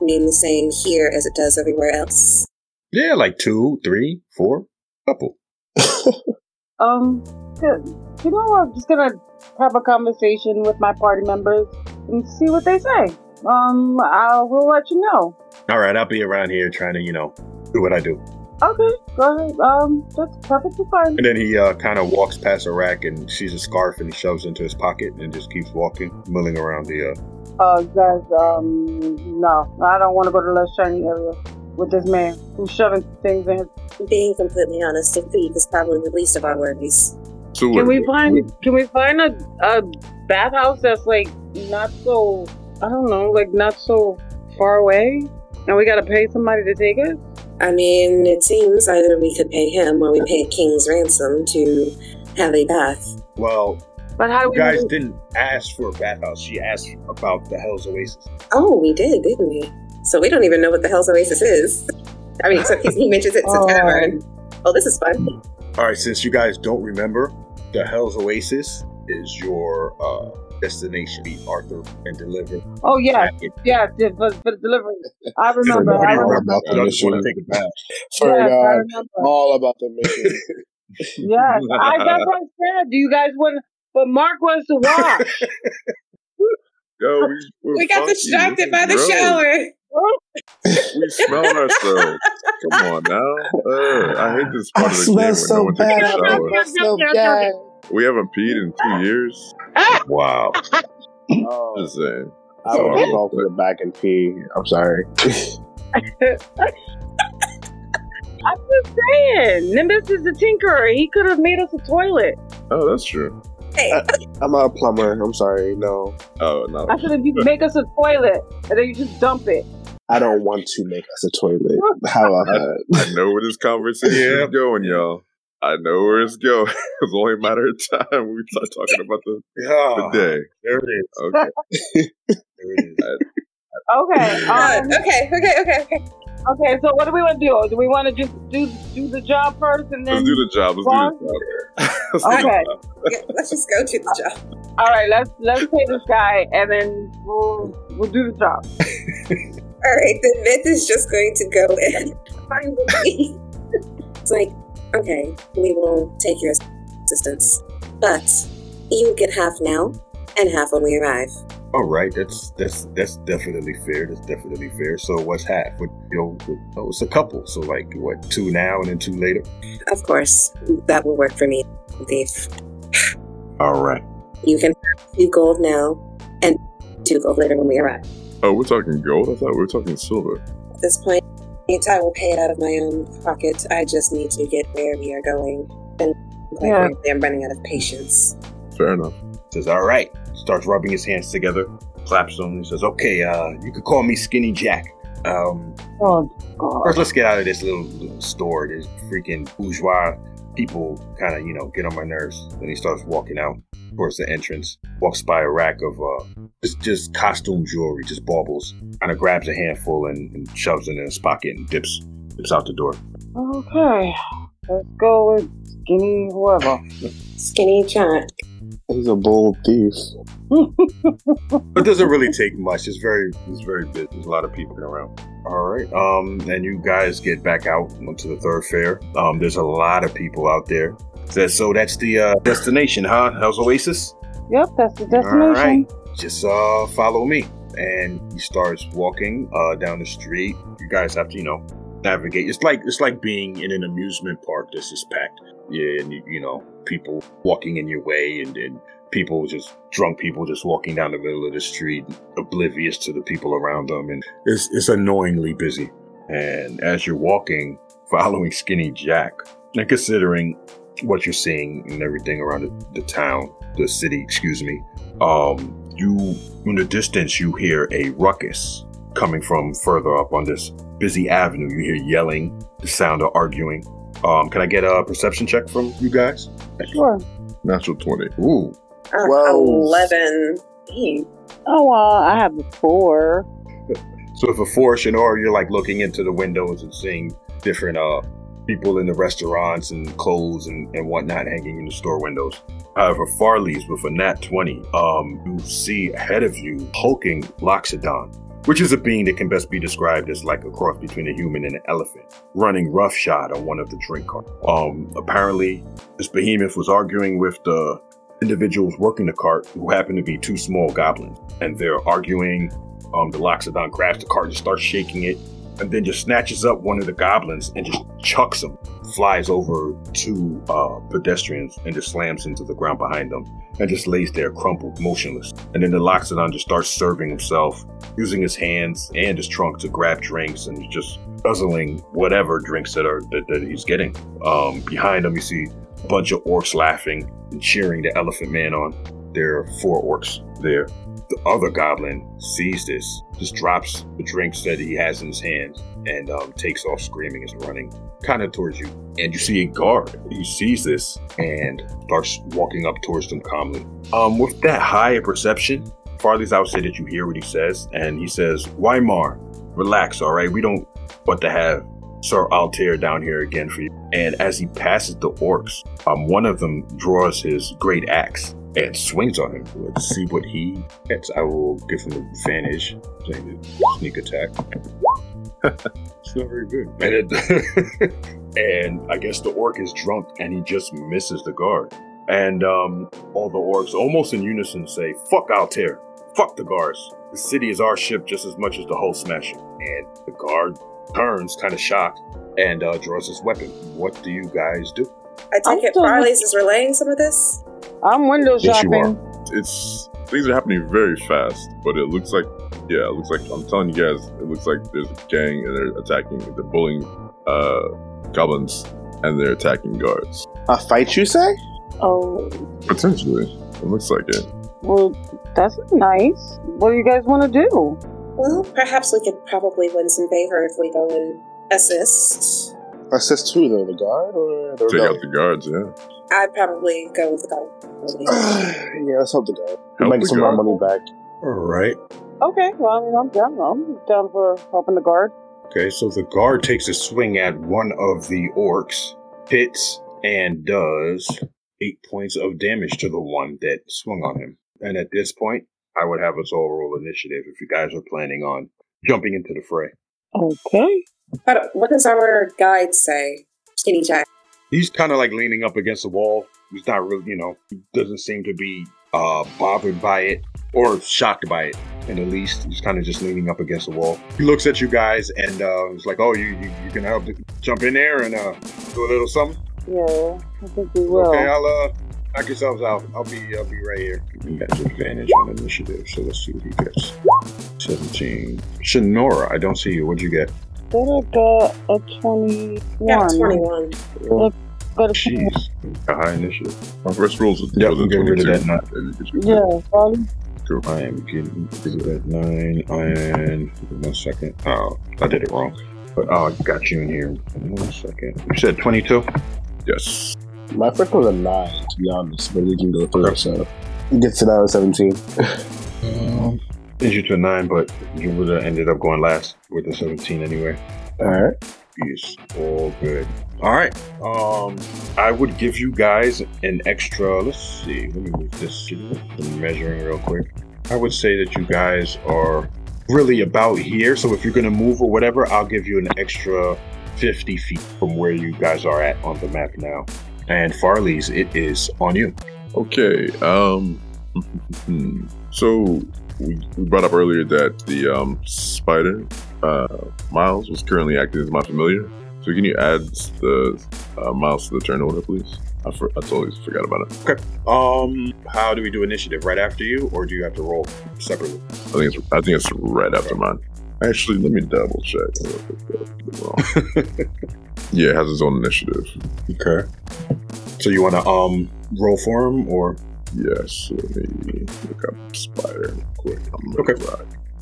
mean the same here as it does everywhere else? Yeah, like 2, 3, 4, couple. You know, I'm just gonna have a conversation with my party members and see what they say. I will let you know. All right, I'll be around here trying to, you know, do what I do. Okay, go ahead. That's perfectly fine. And then he kind of walks past a rack and sees a scarf and he shoves it into his pocket and just keeps walking, milling around the... guys, no. I don't want to go to the less shiny area with this man who's shoving things in. Being completely honest, the thief is probably the least of our worries. So can we find a bathhouse that's, like, not so... I don't know, like, not so far away? And we gotta pay somebody to take it? I mean, it seems either we could pay him or we pay King's ransom to have a bath. Well, but how you guys didn't ask for a bathhouse. She asked about the Hell's Oasis. Oh, we did, didn't we? So we don't even know what the Hell's Oasis is. I mean, so he mentions it's a tavern. Oh, this is fun. All right, since you guys don't remember, the Hell's Oasis is your... destination, Arthur, and deliver. Oh yeah, for the delivery. I remember. I remember about the mission. All about the mission. Yes, that's what I said. Do you guys want? But Mark wants to watch. Yo, we got distracted by the shower. We smell ourselves. Come on now. I hate this part of the game so when no one takes a shower. I smell so bad. We haven't peed in 2 years. Wow. Just saying. I would go to the back and pee. I'm sorry. I'm just saying. Nimbus is the tinkerer. He could have made us a toilet. Oh, that's true. Hey. I'm not a plumber. I'm sorry. No. Oh, no. I said if you make us a toilet and then you just dump it. I don't want to make us a toilet. How about that? I know where this conversation is going, y'all. I know where it's going. It's only a matter of time when we start talking about the day. There it is. Okay. There it is. Okay, so what do we want to do? Do we want to just do the job first and then... Let's do the job. Okay. Let's just go to the job. All right, let's pay this guy and then we'll do the job. All right, then Myth is just going to go in. It's like, okay, we will take your assistance, but you get half now and half when we arrive. All right, that's definitely fair. That's definitely fair. So what's half? It's a couple. So like, what, 2 now and then 2 later? Of course, that will work for me, Dave. All right. You can have 2 gold now and 2 gold later when we arrive. Oh, we're talking gold? I thought we were talking silver. At this point, I will pay it out of my own pocket. I just need to get where we are going, and I'm running out of patience. Fair enough. Says, all right. Starts rubbing his hands together, claps them, and says, okay, you can call me Skinny Jack. First, let's get out of this little store. This freaking bourgeois people kind of, get on my nerves. Then he starts walking out towards the entrance, walks by a rack of just costume jewelry, just baubles, kind of grabs a handful and shoves it in his pocket and dips out the door. Okay. Let's go with Skinny whoever. Skinny Jack. He's a bold thief. It doesn't really take much. It's very busy. There's a lot of people around. All right. And you guys get back out onto the third fair. There's a lot of people out there. So that's the destination, huh? Hell's Oasis? Yep, that's the destination. All right. Just follow me. And he starts walking down the street. You guys have to, navigate. It's like being in an amusement park that's just packed. Yeah, and people walking in your way, and then drunk people just walking down the middle of the street, oblivious to the people around them, and it's annoyingly busy. And as you're walking, following Skinny Jack, and considering what you're seeing and everything around the city, you, in the distance, you hear a ruckus coming from further up on this busy avenue. You hear yelling, the sound of arguing. Can I get a perception check from you guys? Sure. Natural 20. Ooh. 11. Oh, well, I have a 4. So if a 4, Chinora, you're like looking into the windows and seeing different people in the restaurants and clothes and whatnot hanging in the store windows. However, Farley's with a nat 20, you see ahead of you hulking Loxodon, which is a being that can best be described as like a cross between a human and an elephant, running roughshod on one of the drink carts. Apparently, this behemoth was arguing with the individuals working the cart, who happened to be 2 small goblins. And they're arguing. The Loxodon grabs the cart and starts shaking it, and then just snatches up one of the goblins and just chucks him, flies over 2 pedestrians and just slams into the ground behind them and just lays there crumpled, motionless. And then the Loxodon just starts serving himself, using his hands and his trunk to grab drinks and just guzzling whatever drinks that he's getting. Behind him, you see a bunch of orcs laughing and cheering the elephant man on. There are 4 orcs there. The other goblin sees this, just drops the drinks that he has in his hands, and takes off screaming and running kind of towards you. And you see a guard. He sees this and starts walking up towards them calmly. With that high perception, Farley's, I would say that you hear what he says. And he says, Wymar, relax, all right? We don't want to have Sir Altair down here again for you. And as he passes the orcs, one of them draws his great axe and swings on him. Let's see what he gets. I will give him advantage. Sneak attack. It's not very good. And I guess the orc is drunk and he just misses the guard. And all the orcs almost in unison say, fuck Altair. Fuck the guards. The city is our ship just as much as the hull smashing. And the guard turns kind of shocked and draws his weapon. What do you guys do? I take it Farley's is relaying some of this? I'm window shopping. Yes, you are. Things are happening very fast, but it looks like I'm telling you guys, it looks like there's a gang and they're attacking. They're bullying goblins and they're attacking guards. A fight, you say? Oh. Potentially. It looks like it. Well, that's nice. What do you guys want to do? Well, perhaps we could probably win some favor if we go and assist. I says two though, the guard or the rebellion? Take out the guards, yeah. I'd probably go with the guard. Yeah, let's help the guard. Help make some more money back. All right. Okay, well, I mean, I'm down. I'm down for helping the guard. Okay, so the guard takes a swing at one of the orcs, hits, and does 8 points of damage to the one that swung on him. And at this point, I would have us all roll initiative if you guys are planning on jumping into the fray. Okay. But what does our guide say, Skinny Jack? He's kind of like leaning up against the wall. He's not really, you know, he doesn't seem to be bothered by it or shocked by it. And at least he's kind of just leaning up against the wall. He looks at you guys and he's like, oh, you can help jump in there and do a little something? Yeah, I think we will. Okay, I'll knock yourselves out. I'll be right here. He has advantage on initiative, so let's see what he gets. 17. Chinora, I don't see you. What'd you get? Then I got a 21. Yeah, 21. Well, jeez, a high initiative. My first rules was yep, 22. Yeah, probably. I am getting at 9, and 1 second. Oh, I did it wrong. But I got you in here. 1 second. You said 22? Yes. My first was a 9, to be honest, but we can go through it, so. It gets to that with 17. Did you to a 9, but you would have ended up going last with a 17 anyway. Alright. It's all good. Alright. I would give you guys an extra, let's see, let me move this to measuring real quick. I would say that you guys are really about here, so if you're going to move or whatever, I'll give you an extra 50 feet from where you guys are at on the map now. And Farley's, it is on you. Okay. So we brought up earlier that the spider, Miles, was currently acting as my familiar. So can you add the Miles to the turn order, please? I totally forgot about it. Okay. How do we do initiative? Right after you, or do you have to roll separately? I think it's right after mine. Actually, let me double check. Yeah, it has its own initiative. Okay. So you want to roll for him, or? Yes, let me look up spider real quick. Okay.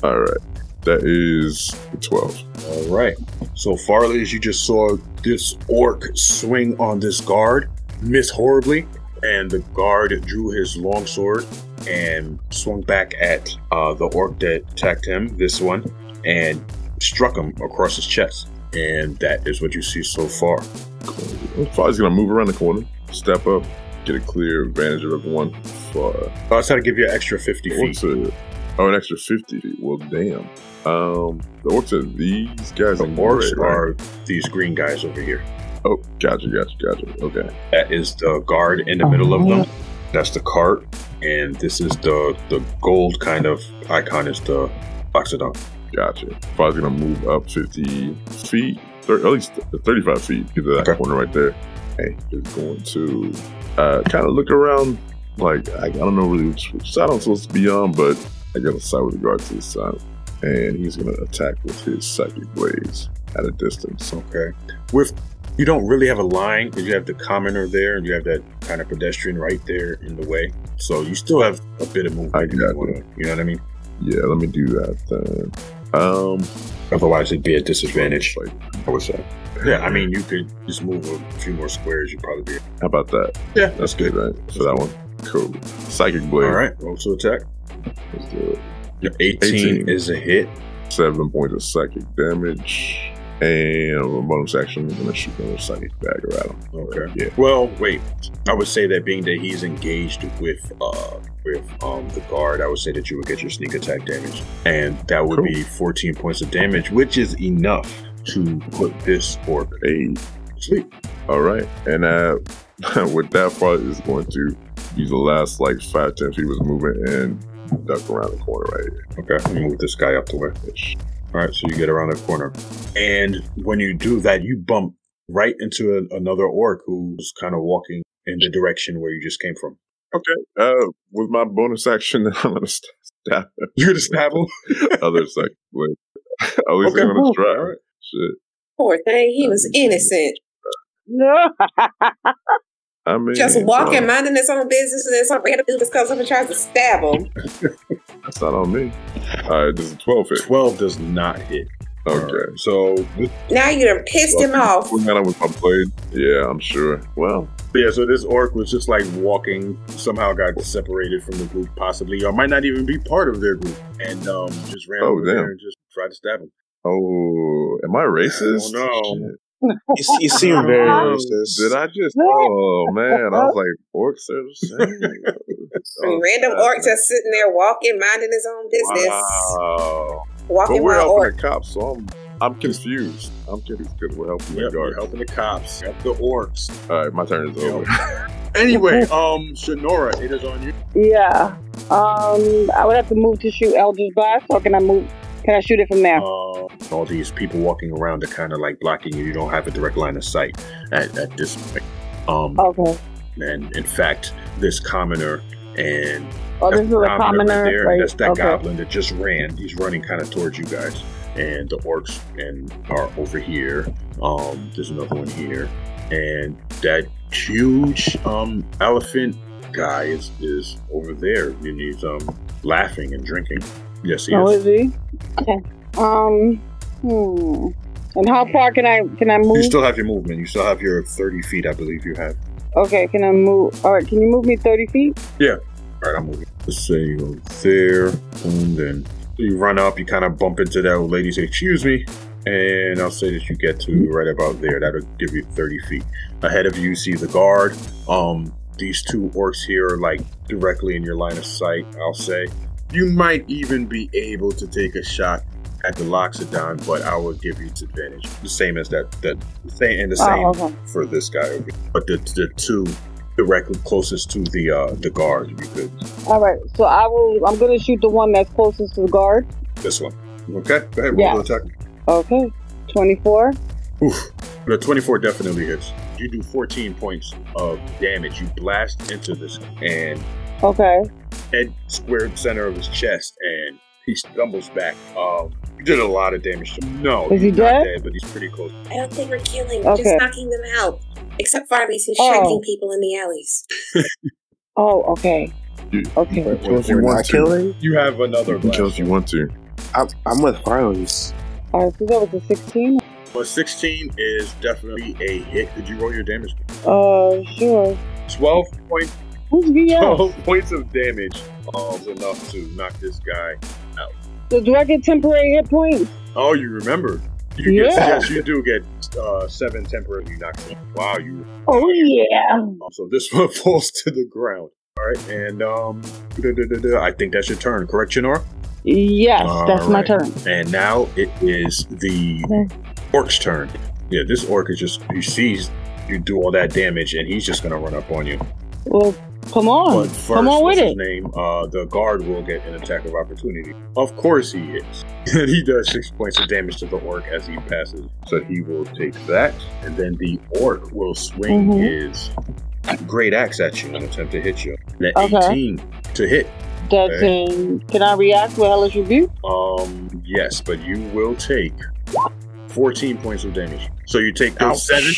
All right. That is 12. All right. So Farley, as you just saw this orc swing on this guard, miss horribly, and the guard drew his longsword and swung back at the orc that attacked him, this one, and struck him across his chest. And that is what you see so far. Cool. Farley's going to move around the corner, step up, get a clear advantage of everyone. I just had to give you an extra 50 feet. An extra 50 feet. Well, damn. The orcs are these guys. The orcs are these green guys over here. Oh, gotcha. Okay. That is the guard in the middle of them. That's the cart. And this is the gold kind of icon is the Loxodon. Gotcha. If I was going to move up 50 feet, at least 35 feet, get to that corner right there. Hey, it's going to kind of look around, like, I don't know really which side I'm supposed to be on, but I got to side with regard to this side. And he's going to attack with his psychic blades at a distance. Okay. You don't really have a line because you have the commoner there and you have that kind of pedestrian right there in the way. So you still have a bit of movement. You know what I mean? Yeah, let me do that then. Otherwise, it'd be a disadvantage. Like, I would say. Yeah, I mean, you could just move a few more squares. You'd probably be. How about that? Yeah. That's good, right? So that one. Cool. Psychic blade. All right. Roll to attack. Let's do it. Yep, 18 is a hit. 7 points of psychic damage. And a bonus action, I'm going to shoot another psychic dagger at him. Okay. Yeah. Well, wait. I would say that being that he's engaged with the guard, I would say that you would get your sneak attack damage. And that would be 14 points of damage, which is enough to put this orc to sleep. All right. And with that part, is going to use the last, 5-10 feet of his movement and duck around the corner right here. Okay. Move this guy up to where fish. All right, so you get around the corner. And when you do that, you bump right into another orc who's kind of walking in the direction where you just came from. Okay. With my bonus action, I'm going to stab him. You're going to stab him? Other second. Wait. At least I'm going to try. All right. Shit. Poor thing. He was innocent. No. I mean, just walking, minding his own business, and then somebody had to do this because someone tries to stab him. That's not on me. All right, this is 12 hit. 12 does not hit. Okay, so this, now you done pissed him off. With my blade. Yeah, I'm sure. Well, yeah. So this orc was just like walking, somehow got separated from the group, possibly, or might not even be part of their group, and just ran over there and just tried to stab him. Oh, am I racist? Oh, no. You seem very racist. Did I just? Oh man, I was like, orcs are the same. Random orcs are sitting there walking, minding his own business. Wow. Walking but we're helping the cops, so I'm confused. I'm confused because we're helping the guards. We're helping the cops. Help the orcs. All right, my turn is over. Anyway, Chinora, it is on you. Yeah. I would have to move to shoot Elder's Blast, or can I move? Can I shoot it from there? All these people walking around are kind of like blocking you. You don't have a direct line of sight at this point. Okay. And in fact, this commoner and this is a commoner right there. Like, that's that goblin that just ran. He's running kind of towards you guys, and the orcs and are over here. There's another one here, and that huge elephant guy is over there, and he's laughing and drinking. Yes, he is. Oh, is he? Okay. And how far can I move? You still have your movement. You still have your 30 feet, I believe you have. Okay, can I move? All right, can you move me 30 feet? Yeah. All right, I'm moving. Let's say you go there, and then you run up, you kind of bump into that old lady, say, excuse me, and I'll say that you get to right about there. That'll give you 30 feet. Ahead of you, you see the guard. These two orcs here are, like, directly in your line of sight, I'll say. You might even be able to take a shot at the Loxodon, but I will give you disadvantage. The same as that, for this guy. But the two directly closest to the guard, if you could. All right, so I'm going to shoot the one that's closest to the guard. This one. Okay, go ahead, roll the attack. Okay, 24. Oof, the 24 definitely hits. You do 14 points of damage. You blast into this and... Okay. Head squared center of his chest, and he stumbles back. You did a lot of damage to him. No, he's not dead, but he's pretty close. I don't think we're killing. We're just knocking them out. Except Farley's, who's shagging people in the alleys. Okay. Okay. You're not killing? You have another blast. If you want to. I'm with Farley's. All right, so that was a 16. Well, 16 is definitely a hit. Did you roll your damage? Sure. 12 points. Who's VS? 12 points of damage is enough to knock this guy out. So do I get temporary hit points? Oh, you remember. Yes, you do get 7 temporary knocks. Wow, you. Oh, yeah. So this one falls to the ground. All right, and I think that's your turn, correct, Chinora? Yes, that's my turn. And now it is the orc's turn. Yeah, this orc is just, he sees you do all that damage, and he's just going to run up on you. Well, come on. But first, come on with it. The guard will get an attack of opportunity. Of course he is. And he does 6 points of damage to the orc as he passes. So he will take that. And then the orc will swing his great axe at you and attempt to hit you. That 18 to hit. That's can I react with Hellish Rebuke? Yes, but you will take 14 points of damage. So you take those 7?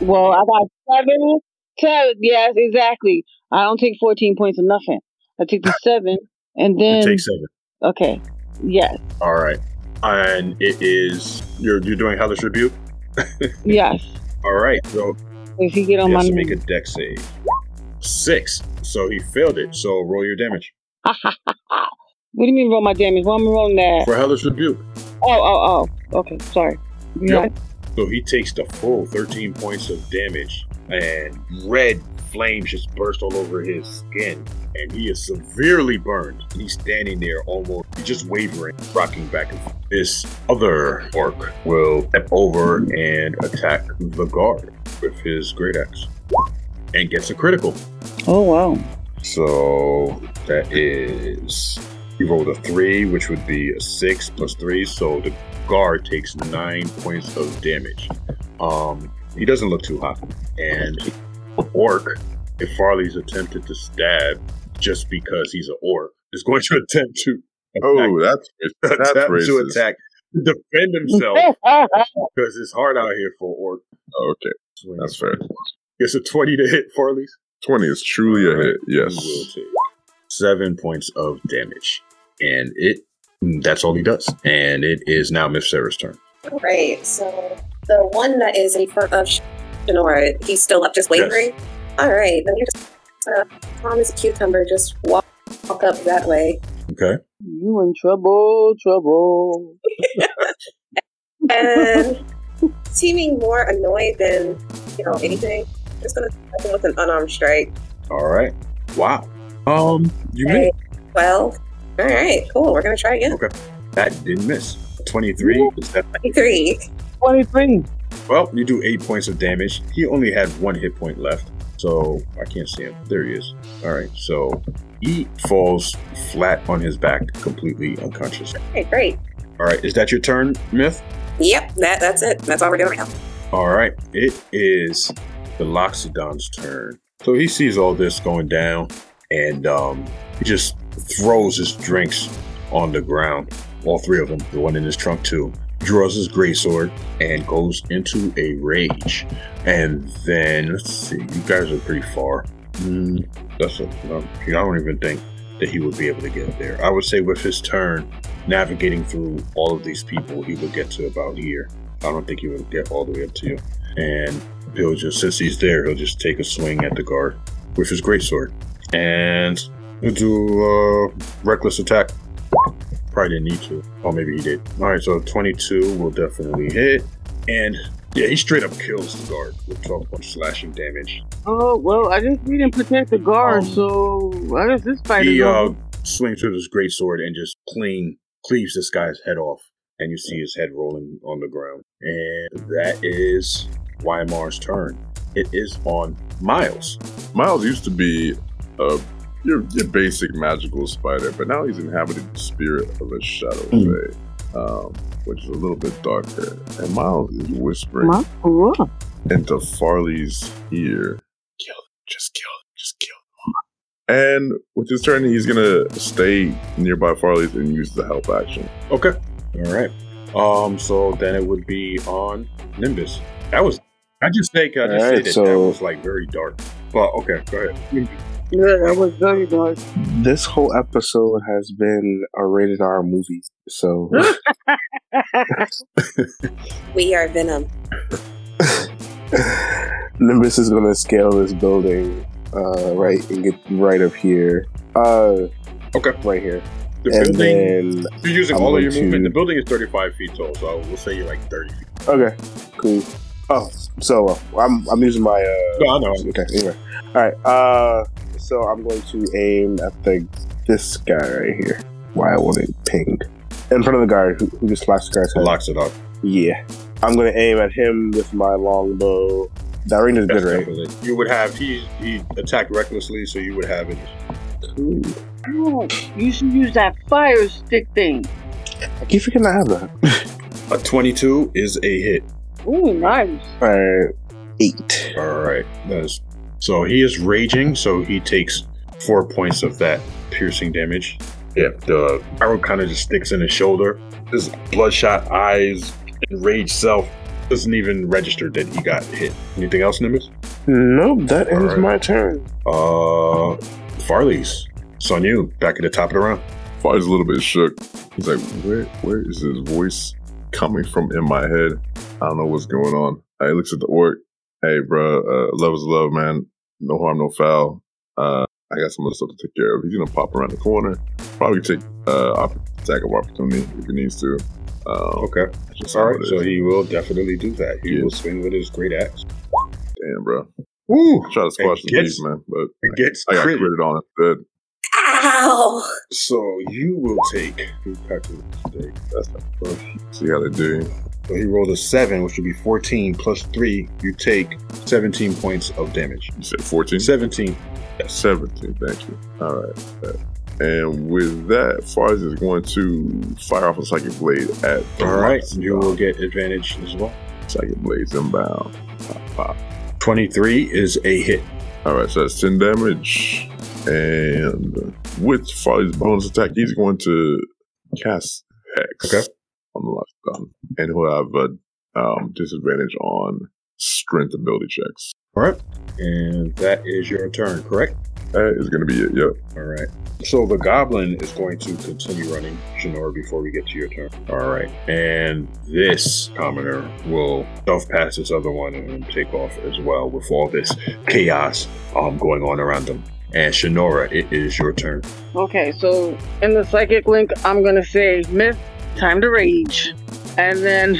Well, I got 7. 10, yes, exactly. I don't take 14 points of nothing. I take the 7, and then... You take 7. Okay, yes. All right. And it is... You're doing Hellish Rebuke? Yes. All right, so... If you get on my... make a dex save. 6. So he failed it, so roll your damage. What do you mean roll my damage? Why am I rolling that? For Hellish Rebuke. Oh. Okay, sorry. Yep. So he takes the full 13 points of damage, and red flames just burst all over his skin, and he is severely burned. He's standing there almost, he's just wavering, rocking back and forth. This other orc will step over and attack the guard with his great axe, and gets a critical. Oh, wow. So that is, he rolled a 3, which would be a 6 plus 3, so the guard takes 9 points of damage. He doesn't look too hot, and orc, if Farley's attempted to stab just because he's an orc, is going to attempt to attack, defend himself, because it's hard out here for orc. Okay, that's fair. It's a 20 to hit, Farley's. 20 is truly a hit. Yes, 7 points of damage, and it That's all he does. And it is now Miss Sarah's turn. Alright, so the one that is in front of Chinora, he's still up just wavering? Yes. Alright, then you just, Tom is a cucumber, just walk up that way. Okay. You in trouble. And seeming more annoyed than, anything, just gonna attack him with an unarmed strike. Alright. Wow. You missed. 12. Alright, cool. We're gonna try again. Okay. That didn't miss. 23. Is that 23. 23. Well, you do 8 points of damage. He only had 1 hit point left, so I can't see him. There he is. All right, so he falls flat on his back, completely unconscious. Okay, great. All right, is that your turn, Myth? Yep, that's it. That's all we're doing right now. All right, it is the Loxodon's turn. So he sees all this going down, and he just throws his drinks on the ground. All three of them, the one in his trunk too, draws his greatsword and goes into a rage. And then, let's see, you guys are pretty far. I don't even think that he would be able to get there. I would say with his turn, navigating through all of these people, he would get to about here. I don't think he would get all the way up to you. And he'll just, since he's there, he'll just take a swing at the guard with his greatsword. And he'll do a reckless attack. Probably didn't need to. Oh, maybe he did. All right, so 22 will definitely hit. And yeah, he straight up kills the guard with 12 punch slashing damage. Oh, well, I guess we didn't protect the guard, so I guess this fight is over. He swings with his greatsword and just cleaves this guy's head off. And you see his head rolling on the ground. And that is Wymar's turn. It is on Miles. Miles used to be a... Your basic magical spider, but now he's inhabited the spirit of a shadow fae, which is a little bit darker. And Miles is whispering into Farley's ear, kill him. And with his turn, he's going to stay nearby Farley's and use the help action. Okay. All right. So then it would be on Nimbus. That was like very dark. But okay, go ahead. Yeah, that was very dark. This whole episode has been a rated R movie, so... We are Venom. Nimbus is going to scale this building and get right up here. Okay. Right here. You're using all of your movement. The building is 35 feet tall, so we'll say you're like 30 feet. Okay, cool. Oh, so I'm using my... no, I know. Okay, anyway. All right, so I'm going to aim at this guy right here. Why I want it pinged. In front of the guard who just locks the guy's head. Locks it up. Yeah. I'm going to aim at him with my longbow. That range is good, right? Definitely. You would have... He attacked recklessly, so you would have it. Ooh. Oh, you should use that fire stick thing. I keep forgetting I have that. A 22 is a hit. Ooh, nice. All right. 8. All right. So he is raging, so he takes 4 points of that piercing damage. Yeah, the arrow kind of just sticks in his shoulder. His bloodshot eyes, enraged self, doesn't even register that he got hit. Anything else, Nimbus? Nope, that ends my turn. Farley's. It's on you. Back at the top of the round. Farley's a little bit shook. He's like, where is his voice coming from in my head? I don't know what's going on. He looks at the orc. Hey, bro, love is love, man. No harm, no foul. I got some other stuff to take care of. He's going to pop around the corner. Probably take attack of opportunity if he needs to. Okay. All right, so he will definitely do that. He will swing with his great axe. Damn, bro. Woo! Try to squash the beast, man, but I got critted on instead. Ow! So you will take... See how they do. So he rolled a 7, which would be 14 plus 3. You take 17 points of damage. You said 14? 17. Yeah, 17, thank you. All right. And with that, Faraz is going to fire off a psychic blade at the... All right. You will get advantage as well. Psychic blades inbound. Pop, pop. 23 is a hit. All right, so that's 10 damage. And with Faraz's bonus attack, he's going to cast Hex. Okay. On the Loxodon, and he'll have a disadvantage on strength ability checks. All right, and that is your turn, correct? That is going to be it, yep. All right. So the goblin is going to continue running, Chinora, before we get to your turn. All right. And this commoner will self pass this other one and take off as well with all this chaos going on around them. And Chinora, it is your turn. Okay, so in the psychic link, I'm going to say, Myth, time to rage. And then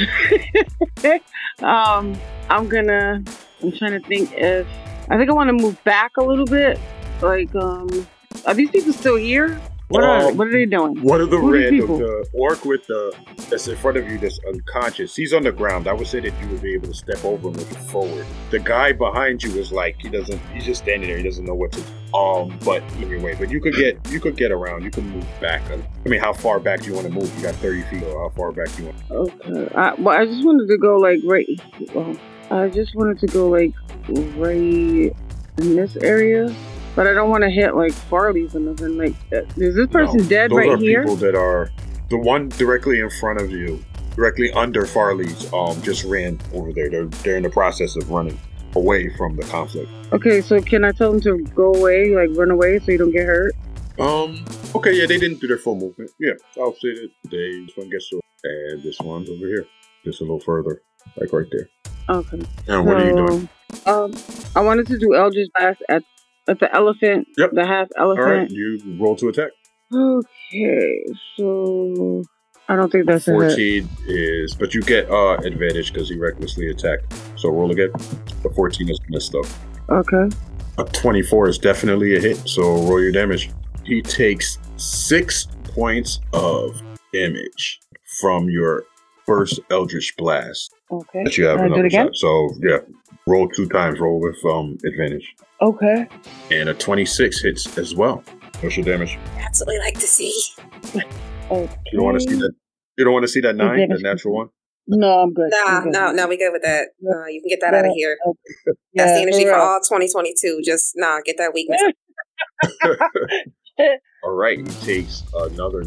I'm trying to think if, I think I want to move back a little bit. Like, are these people still here? What are they doing? One of the the orc with the that's in front of you that's unconscious. He's on the ground. I would say that you would be able to step over him looking forward. The guy behind you is like he's just standing there, he doesn't know what to do. But anyway, but you could get around, you can move back. I mean, how far back do you want to move? You got 30 feet, or how far back do you want to move? Okay. I just wanted to go like right in this area. But I don't want to hit like Farley's or nothing like that. Is this person dead right here? Those are people that are the one directly in front of you, directly under Farley's. Just ran over there. They're in the process of running away from the conflict. Okay, so can I tell them to go away, like run away, so you don't get hurt? Okay. Yeah, they didn't do their full movement. Yeah, I'll say that this one gets to, and this one's over here, just a little further, like right there. Okay. And what are you doing? I wanted to do Eldritch Blast at the elephant, yep. The half elephant. All right, you roll to attack. Okay, so I don't think that's 14 is, but you get advantage because he recklessly attacked. So roll again. The 14 is messed up. Okay. A 24 is definitely a hit. So roll your damage. He takes 6 points of damage from your first Eldritch Blast. Okay. That you have another shot. So yeah. Roll 2 times. Roll with advantage. Okay. And a 26 hits as well. What's your damage? That's what we like to see. Okay. You don't want to see that. You don't want to see that 9, the natural one. No, I'm good. No, we good with that. You can get that out of here. Okay. That's the energy for all 2022. Just get that weakness. All right. He takes another.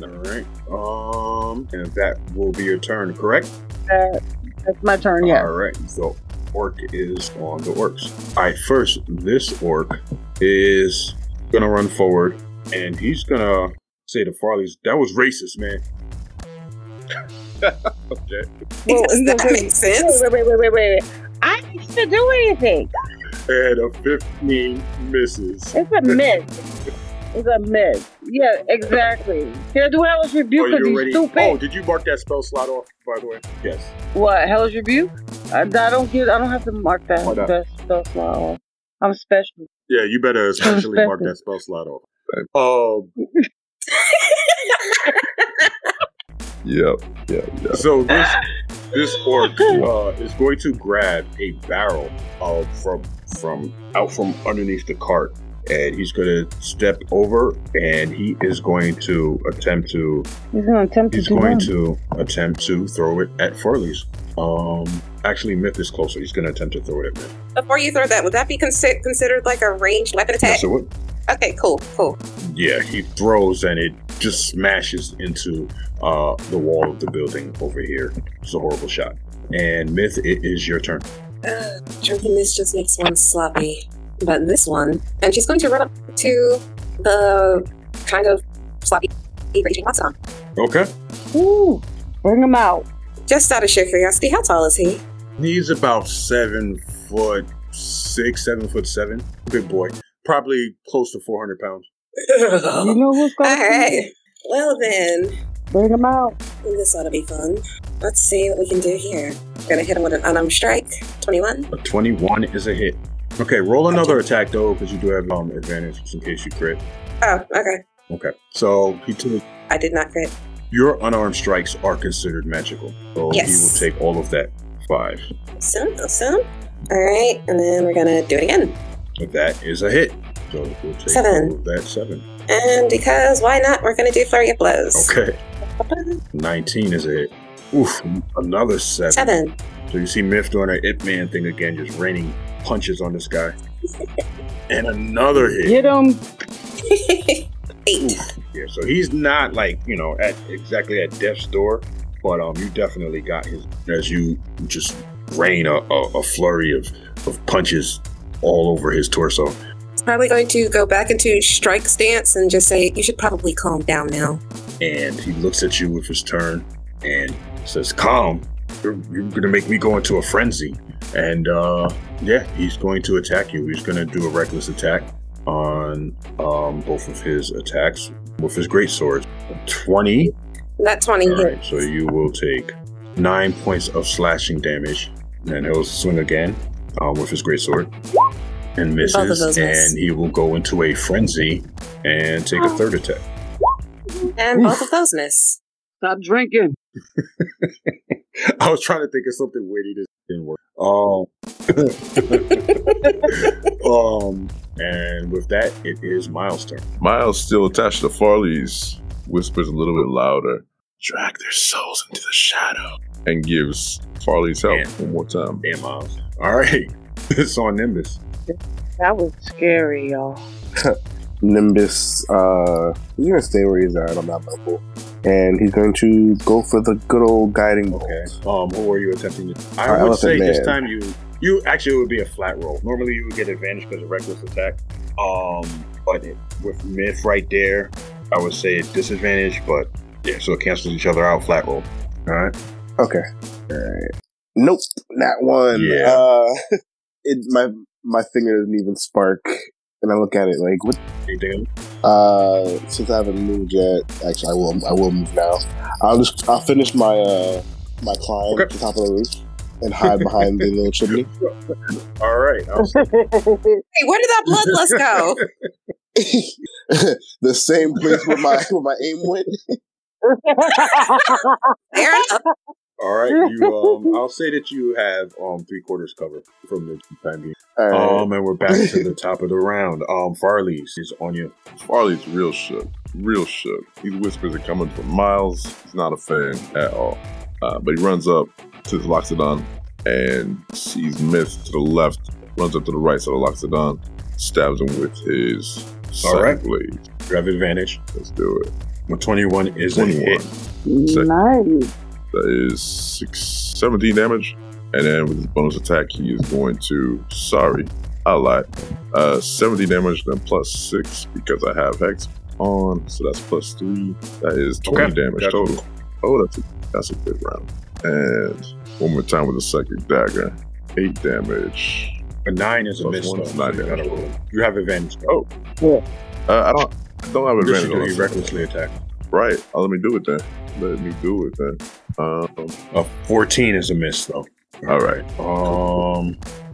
All right. And that will be your turn, correct? That's my turn. Yeah. All right. So. Orc is on the orcs. Alright, first, this orc is gonna run forward and he's gonna say to Farley's, "That was racist, man." Okay. Well, that makes sense. Wait. I didn't do anything. And a 15 misses. It's a miss. It's a miss. Yeah, exactly. Can I do Hellish Rebuke? Because he's stupid. Oh, did you mark that spell slot off, by the way? Yes. What, Hellish Rebuke? I don't have to mark that spell slot off. I'm special. Yeah, you better especially mark that spell slot off. Yep. So this orc is going to grab a barrel from out from underneath the cart. And he's going to step over, and he is going to attempt to. He's going to attempt to throw it at Farley's. Actually, Myth is closer. He's going to attempt to throw it at Myth. Before you throw that, would that be considered like a ranged weapon attack? Yes, it would. Okay, cool. Yeah, he throws, and it just smashes into the wall of the building over here. It's a horrible shot. And Myth, it is your turn. Drinking this just makes one sloppy. But this one, and she's going to run up to the kind of sloppy raging Loxodon. Okay. Ooh, bring him out. Just out of sheer curiosity, how tall is he? He's about 7'6", 7'7". Big boy. Probably close to 400 pounds. You know who's going to. All right. Well then. Bring him out. This ought to be fun. Let's see what we can do here. We're going to hit him with an unarmed strike. 21. A 21 is a hit. Okay, roll another attack, though, because you do have advantage just in case you crit. Oh, okay. Okay, so he took... I did not crit. Your unarmed strikes are considered magical, so yes. He will take all of that. 5. Awesome. All right, and then we're going to do it again. But that is a hit, so we'll take 7. All of that 7. And because why not, we're going to do flurry of blows. Okay. 19 is a hit. Oof, another 7. 7. So you see Myth doing her Ip Man thing again, just raining punches on this guy. And another hit. Hit him. 8. Yeah, so he's not like, at death's door, but you definitely got his, as you just rain a flurry of punches all over his torso. probably going to go back into strike stance and just say, you should probably calm down now. And he looks at you with his turn and says, calm? You're going to make me go into a frenzy. And yeah, he's going to attack you. He's going to do a reckless attack on both of his attacks with his greatsword. 20? That 20 hits. All right, so you will take 9 points of slashing damage. And he'll swing again with his greatsword and misses. And he will go into a frenzy and take a third attack. And both of those miss. Stop drinking. I was trying to think of something witty that didn't work. And with that, it is Miles' turn. Miles, still attached to Farley's, whispers a little bit louder, drag their souls into the shadow, and gives Farley's help one more time. Damn, Miles. All right. It's on Nimbus. That was scary, y'all. Nimbus, he's going to stay where he's at on that level. And he's going to go for the good old guiding bolt. Okay. Who are you attempting to? I would say this time you actually, it would be a flat roll. Normally you would get advantage because of reckless attack. But with Myth right there, I would say disadvantage, but yeah, so it cancels each other out, flat roll. All right. Okay. All right. Nope, that one. Yeah. My finger doesn't even spark. And I look at it like, what? You doing? Since I haven't moved yet, actually, I will move now. I'll finish my my climb to the top of the roof and hide behind the little chimney. All right. Hey, where did that bloodlust go? The same place where my aim went. Fair enough. All right, I'll say that you have 3/4 cover from the time being. Right. And we're back to the top of the round. Farley's is on you. Farley's real shook. Real shook. These whispers are coming from Miles. He's not a fan at all. But he runs up to the Loxodon and sees Myth to the left, runs up to the right side of the Loxodon, stabs him with his sack blade. You have advantage. Let's do it. Well, 21 is 21. A hit. Nice. That is 17 damage. And then with his bonus attack, he is going to, 70 damage, then plus 6 because I have Hex on. So that's plus 3. That is 20 damage total. Oh, that's a good round. And one more time with a second dagger. 8 damage. A 9 is a miss. You have advantage. Oh. Yeah. I don't have advantage. You recklessly attack. Right. Oh, let me do it then. Let me do it then. A 14 is a miss though. All right. All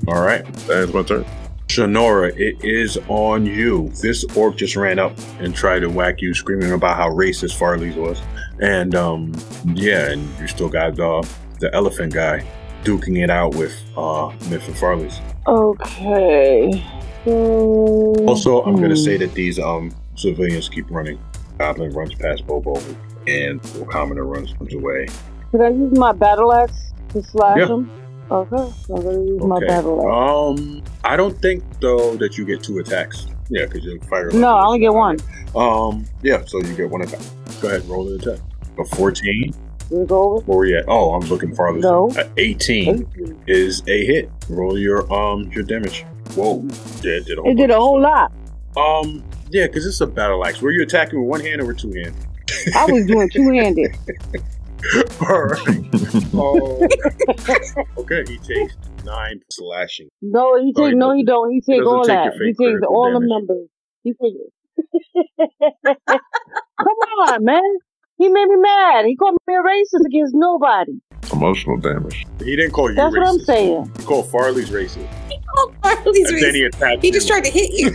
right. That is my turn. Chinora, it is on you. This orc just ran up and tried to whack you, screaming about how racist Farley's was. And and you still got the elephant guy duking it out with Myth and Farley's. Okay. Also, I'm gonna say that these civilians keep running. Goblin runs past Bobo, and the commoner runs away. Did I use my battle axe to slash him? Okay, so I'm gonna use my battle axe. I don't think though that you get 2 attacks. Yeah, because you're firing. No, I only get 1. Yeah, so you get 1 attack. Go ahead, roll the attack. A 14. Where were you at? Oh, I'm looking farther. No. 18 is a hit. Roll your damage. Whoa, yeah, it did a whole lot. Yeah, because it's a battle axe. Were you attacking with one hand or with 2 hands? I was doing 2-handed. All right. Okay, he takes 9 slashing. No, he takes. No, he don't. He takes all that. He takes all the numbers. He takes. Come on, man. He made me mad. He called me a racist against nobody. Emotional damage. He didn't call you. That's racist. That's what I'm saying. He called Farley's racist. He just tried to hit you.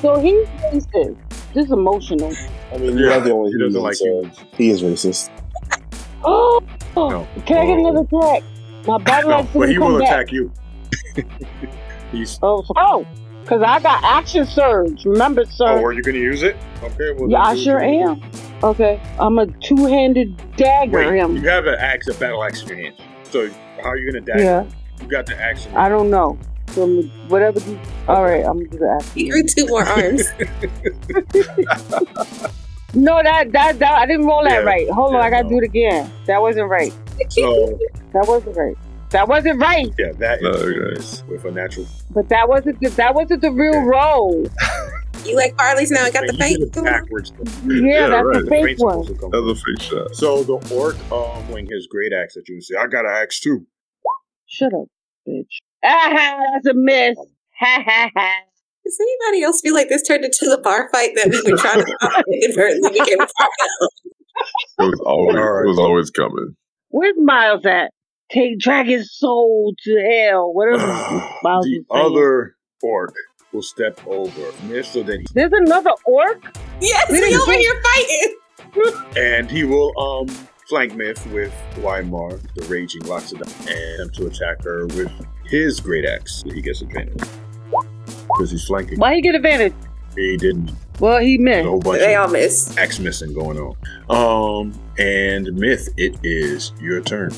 So he's racist. Just emotional. I mean, you're not the only. He doesn't like you. He is racist. Oh, no. Can I get another attack? My battle axe. But he will attack you. Because I got action surge. Remember, sir. Oh, are you going to use it? Okay. Well, yeah, I sure am. Okay, I'm a 2-handed dagger. Wait, him. You have a battle axe in your hand. So how are you going to dagger? Yeah. You got the axe. I don't know. So I'm whatever. All right, I'm gonna do the axe. You grew 2 more arms. No, that I didn't roll that right. Hold on, I gotta do it again. That wasn't right. That wasn't right. That wasn't right. Yeah, that is with a natural. But that wasn't the real role. You like Farley's now? I got the fake backwards. Yeah, that's right. The fake one. That's a fake shot. So the orc wing his great axe at you and say, "I got an axe too." Shut up, bitch. Ah, that's a miss. Ha ha ha. Does anybody else feel like this turned into the bar fight that we were trying to inadvertently became a bar fight? It was always coming. Where's Miles at? Take drag his soul to hell. Whatever. Miles the other orc will step over. There's another orc? Yes, we over here fighting. And he will flank Myth with Wymar, the raging Loxodon, and to attack her with his great axe. He gets advantage. Because he's flanking. Why he get advantage? He didn't. Well, he missed. They all missed. Axe missing going on. And Myth, it is your turn.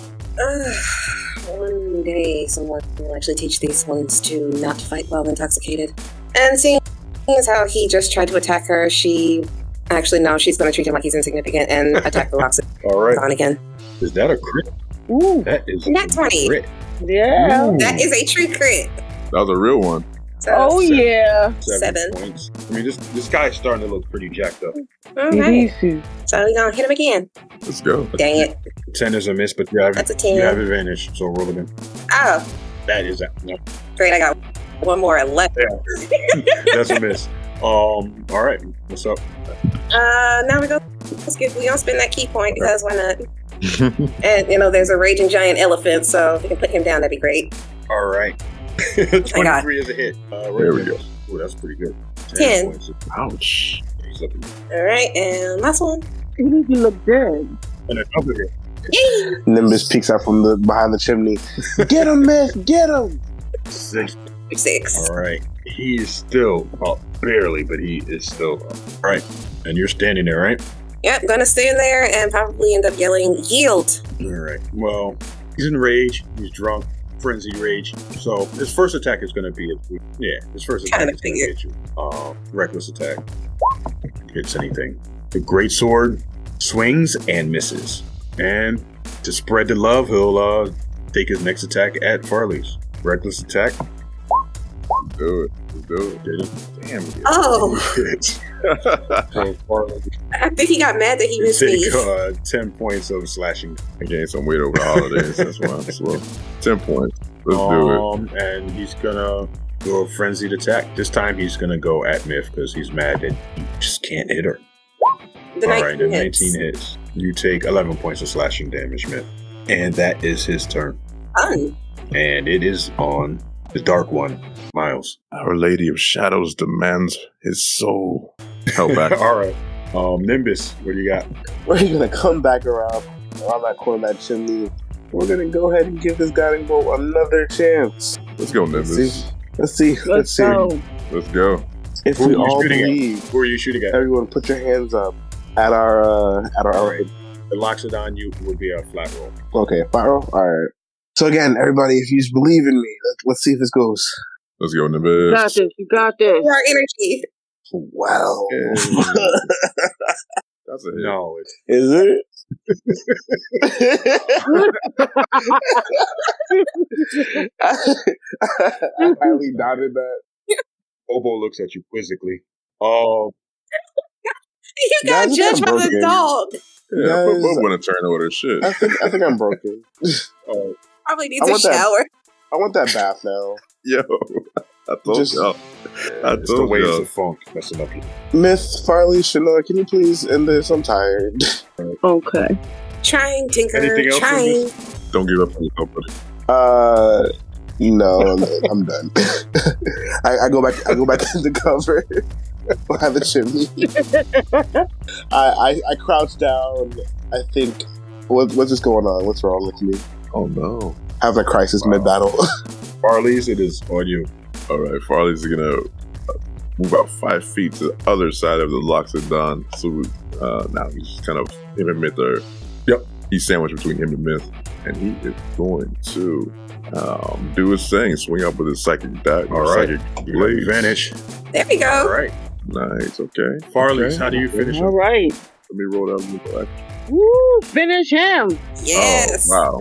One day someone will actually teach these ones to not fight while intoxicated. And seeing as how he just tried to attack her, she actually now she's going to treat him like he's insignificant and attack the Loxodon. All right. On again. Is that a crit? Ooh, that is not 20. Crit. Yeah, ooh. That is a true crit. That was a real one. So seven points. I mean, this guy's starting to look pretty jacked up. All right. So we're going to hit him again. Let's go. Dang it. 10 is a miss, but you have, that's a 10. You have advantage, so roll again. Oh. That is a... No. Great, I got one more at 11. Yeah. That's a miss. All right. What's up? Now we go. Let's get, we don't spend that key point because why not? And, you know, there's a raging giant elephant, so if we can put him down, that'd be great. All right. 23 is a hit. There we go. Oh, that's pretty good. 10. Ouch. All right, and last one. You look good. And another hit. Yay! Nimbus peeks out from behind the chimney. Get him, Miss. Get him. 6. All right. He is still up, barely, but he is still up. All right. And you're standing there, right? Yep. Gonna stand there and probably end up yelling, "Yield!" All right. Well, he's in rage. He's drunk. Frenzy rage. So his first attack is going to be at you. Yeah, his first attack is going to hit you. Reckless attack. Hits anything. The greatsword swings and misses. And to spread the love, he'll take his next attack at Farley's. Reckless attack. Do it. Damn. Oh. Farley. I think he got mad that he missed me. 10 points of slashing. I gained some weight over the holidays. That's why I'm slow. 10 points. Let's do it. And he's gonna do a frenzied attack. This time he's gonna go at Myth because he's mad that he just can't hit her. Alright, the 19 hits. You take 11 points of slashing damage, Myth. And that is his turn. Fun. And it is on the Dark One, Miles. Our Lady of Shadows demands his soul. Hell back. Alright. Nimbus, what do you got? We're gonna come back around that corner of that chimney. We're gonna go ahead and give this guiding bolt another chance. Let's go, Nimbus. Let's go. If we all believe, who are you shooting at? Everyone, put your hands up at our. All right. The Loxodon, you would be a flat roll. Okay, flat roll. All right. So again, everybody, if you believe in me, let's see if this goes. Let's go, Nimbus. You got this. Our energy. Wow. Yeah. That's a hit. No, is it? I highly doubted that. Bobo looks at you quizzically. Oh, you got judged by the dog. Yeah, I put Bobo in a turn order. Shit, I think I'm broken. Probably needs a shower. I want that bath now. Yo, I told the waves of funk messing up. Miss Farley, Chinora, can you please end this? I'm tired. Okay. Trying, Tinker. Anything else? Trying. Don't give up on nobody. No, I'm done. I go back to the cover behind the chimney. I crouch down. I think, what's just going on? What's wrong with me? Oh no! I have a crisis mid battle. Farley's, it is on you. All right, Farley's gonna move out 5 feet to the other side of the Loxodon. So now he's kind of him and Myth are. Yep, he's sandwiched between him and Myth, and he is going to do his thing, swing up with his psychic dagger. All right, psychic blade. Vanish. There we go. All right, nice. Okay, Farley's, how do you finish him? All right, let me roll that. Woo! Finish him. Yes. Oh, wow.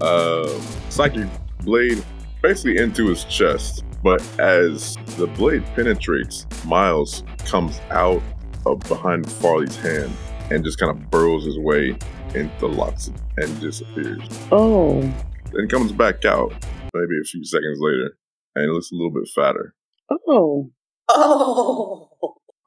Psychic Blade basically into his chest. But as the blade penetrates, Miles comes out of behind Farley's hand and just kind of burrows his way into Loxodon and disappears. Oh. Then comes back out maybe a few seconds later and it looks a little bit fatter. Oh. Oh.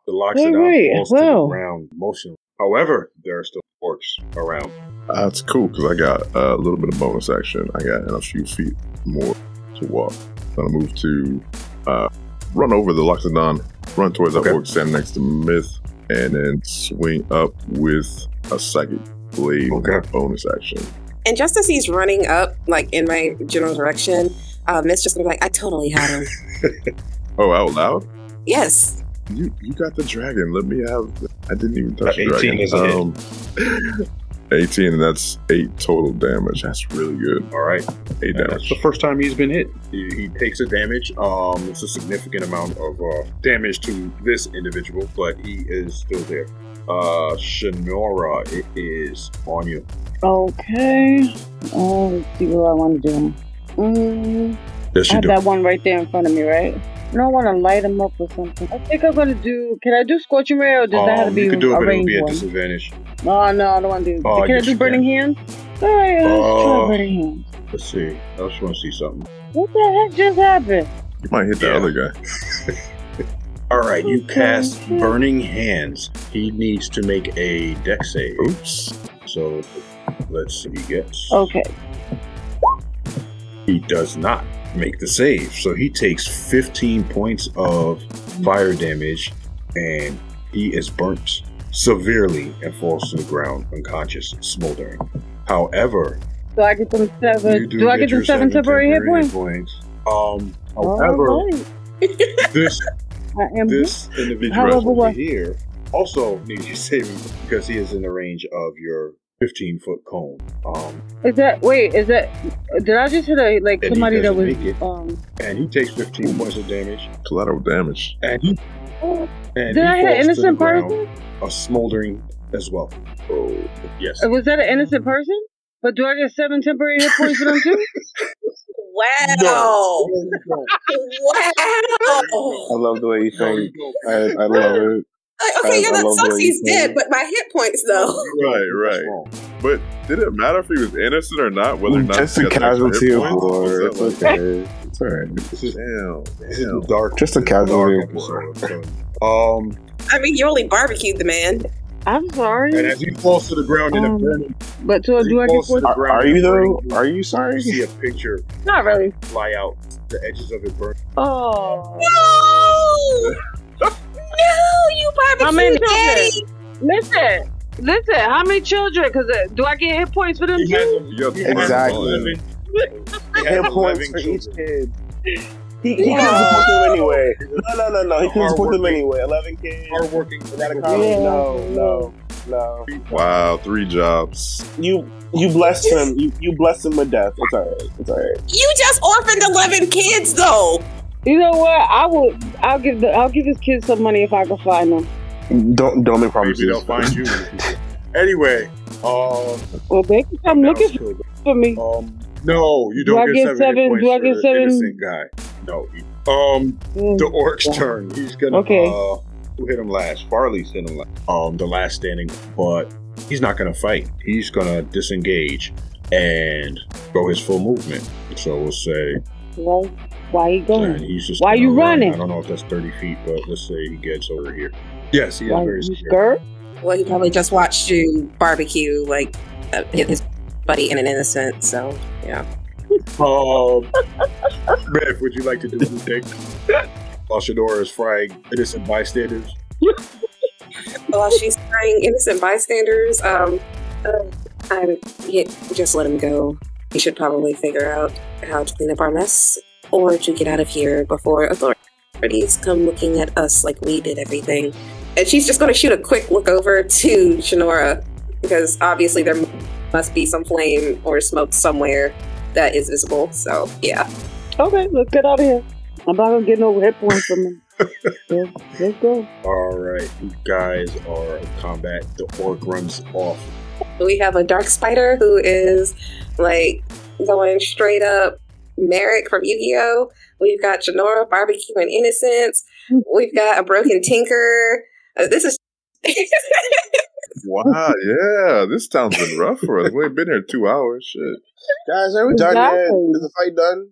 The Loxodon falls to the ground motionless. However, there are still orcs around. That's cool because I got a little bit of bonus action. I got a few feet more to walk. So I'm gonna move to run over the Loxodon, run towards that orc standing next to Myth, and then swing up with a psychic blade bonus action. And just as he's running up, like in my general direction, Myth's just gonna be like, "I totally had him." Oh, out loud? Yes. You got the dragon. Let me have. I didn't even touch the dragon. 18 is a hit. 18, and that's 8 total damage. That's really good. All right, 8 damage. That's the first time he's been hit. He takes a damage. It's a significant amount of damage to this individual, but he is still there. Chinora, it is on you. Okay. Let's see what I want to do. Yes, I have that one right there in front of me, right? I don't want to light him up or something. I think I'm going to do... Can I do Scorching Ray or does that have to be a ranged one? You can do it, but it'll be at disadvantage. Oh, no, I don't want to do... Can I do Burning Hands? All right, let's try Burning Hands. Let's see. I just want to see something. What the heck just happened? You might hit the other guy. All right, you cast Burning Hands. He needs to make a dex save. Oops. So, let's see what he gets. Okay. He does not make the save, so he takes 15 points of fire damage and he is burnt severely and falls to the ground unconscious, smoldering. However, so I get some seven temporary hit points. However, this individual here also needs your saving because he is in the range of your 15-foot cone. Did I just hit a, like, somebody that was... and he takes 15 points of damage. Collateral damage. And did I hit an innocent person? A smoldering as well. Oh, yes. Was that an innocent person? But do I get 7 temporary hit points for them too? Wow. No. Wow. I love the way you think. I love it. Like, okay, yeah, that sucks he's dead, but my hit points, though. Right. But did it matter if he was innocent or not, whether or not just a casualty of war. It's okay. It's alright. Damn. Dark. Just a casualty of war. I mean, you only barbecued the man. I'm sorry. And as he falls to the ground in a burning... But so do I get... Are you, though? Are you sorry? You see a picture... Not really. ...fly out the edges of it burning. Oh. No! No, you barbecue daddy. Listen. How many children? Because do I get hit points for them too? Exactly. Hit points for each kid. He couldn't support them anyway. No. He couldn't support them anyway. 11 kids. Hardworking. Without a college. No. Wow, 3 jobs. You blessed him. You blessed him with death. It's alright. You just orphaned 11 kids though. You know what? I'll give this kid some money if I can find them. Don't make promises. Maybe they'll find you. Anyway, well, they can come looking for me. No, you don't get 7 points. Do I get 7? Innocent guy. No. The orc's turn. He's gonna. Okay. Who hit him last? Farley's hit him last. The last standing, but he's not gonna fight. He's gonna disengage and go his full movement. So we'll say. Well, why are you going? Why are you running? I don't know if that's 30 feet, but let's say he gets over here. Yes, he is very scared. Well, he probably just watched you barbecue, like, hit his buddy in an innocent, so, yeah. Biff, would you like to do anything? While Shadora is frying innocent bystanders? While she's frying innocent bystanders, I would just let him go. We should probably figure out how to clean up our mess or to get out of here before authorities come looking at us like we did everything. And she's just going to shoot a quick look over to Chinora because obviously there must be some flame or smoke somewhere that is visible. So, yeah. Okay, let's get out of here. I'm not going to get no hit points from me. Yeah, let's go. All right, you guys are in combat. The orc runs off. We have a dark spider who is like going straight up Merrick from Yu-Gi-Oh! We've got Chinora, Barbecue, and Innocence. We've got a broken Tinker. This is... Wow, yeah. This town's been rough for us. We've been here 2 hours. Shit. Guys, are we done yet? Is the fight done?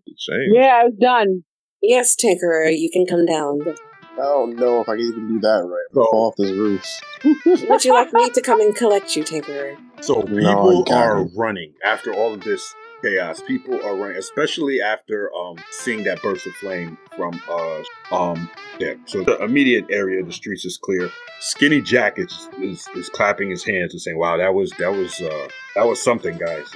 Yeah, I was done. Yes, Tinkerer, you can come down. I don't know if I can even do that right. I'm fall off this roof. Would you like me to come and collect you, Tinkerer? So people are running after all of this chaos. People are running, especially after seeing that burst of flame from yeah. So the immediate area of the streets is clear. Skinny Jack is clapping his hands and saying, "Wow, that was something, guys.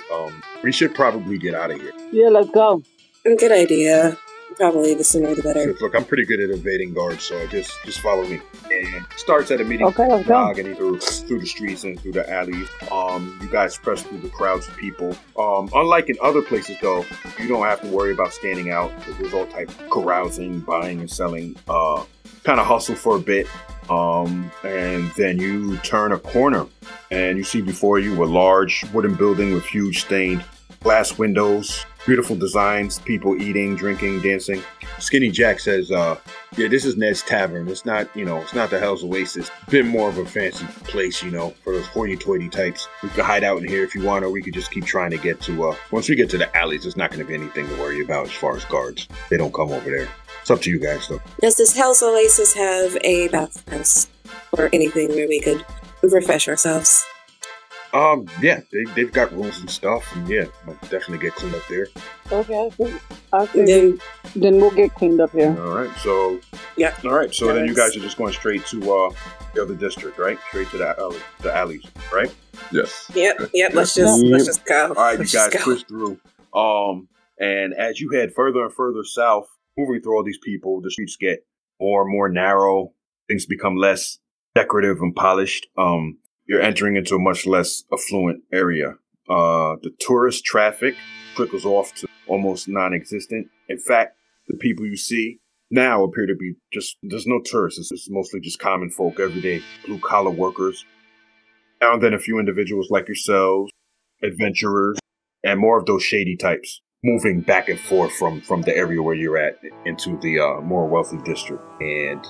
We should probably get out of here." Yeah, let's go. Good idea. Probably the sooner the better. Look, I'm pretty good at evading guards, so just follow me. And starts at a meeting. Okay, let's go. Through the streets and through the alleys. You guys press through the crowds of people. Unlike in other places, though, you don't have to worry about standing out. There's all type of carousing, buying and selling. Kind of hustle for a bit. And then you turn a corner, and you see before you a large wooden building with huge stained glass windows. Beautiful designs, people eating, drinking, dancing. Skinny Jack says, yeah, this is Ned's Tavern. It's not, it's not the Hell's Oasis. It's been more of a fancy place, for those hoity-toity types. We could hide out in here if you want, or we could just keep trying to get to, once we get to the alleys, it's not going to be anything to worry about as far as guards. They don't come over there. It's up to you guys, though. Does this Hell's Oasis have a bathhouse or anything where we could refresh ourselves? Yeah, they've got rooms and stuff, and yeah, I'll definitely get cleaned up there. Okay, I think then we'll get cleaned up here. All right, so then you guys are just going straight to the other district, right? Straight to the alleys, right? Yes. Yep. Let's just go. All right, you guys push through. And as you head further and further south, moving through all these people, the streets get more and more narrow. Things become less decorative and polished. You're entering into a much less affluent area. The tourist traffic trickles off to almost non-existent. In fact, the people you see now appear to be there's no tourists. It's mostly just common folk, everyday blue-collar workers. Now and then a few individuals like yourselves, adventurers, and more of those shady types moving back and forth from the area where you're at into the more wealthy district. And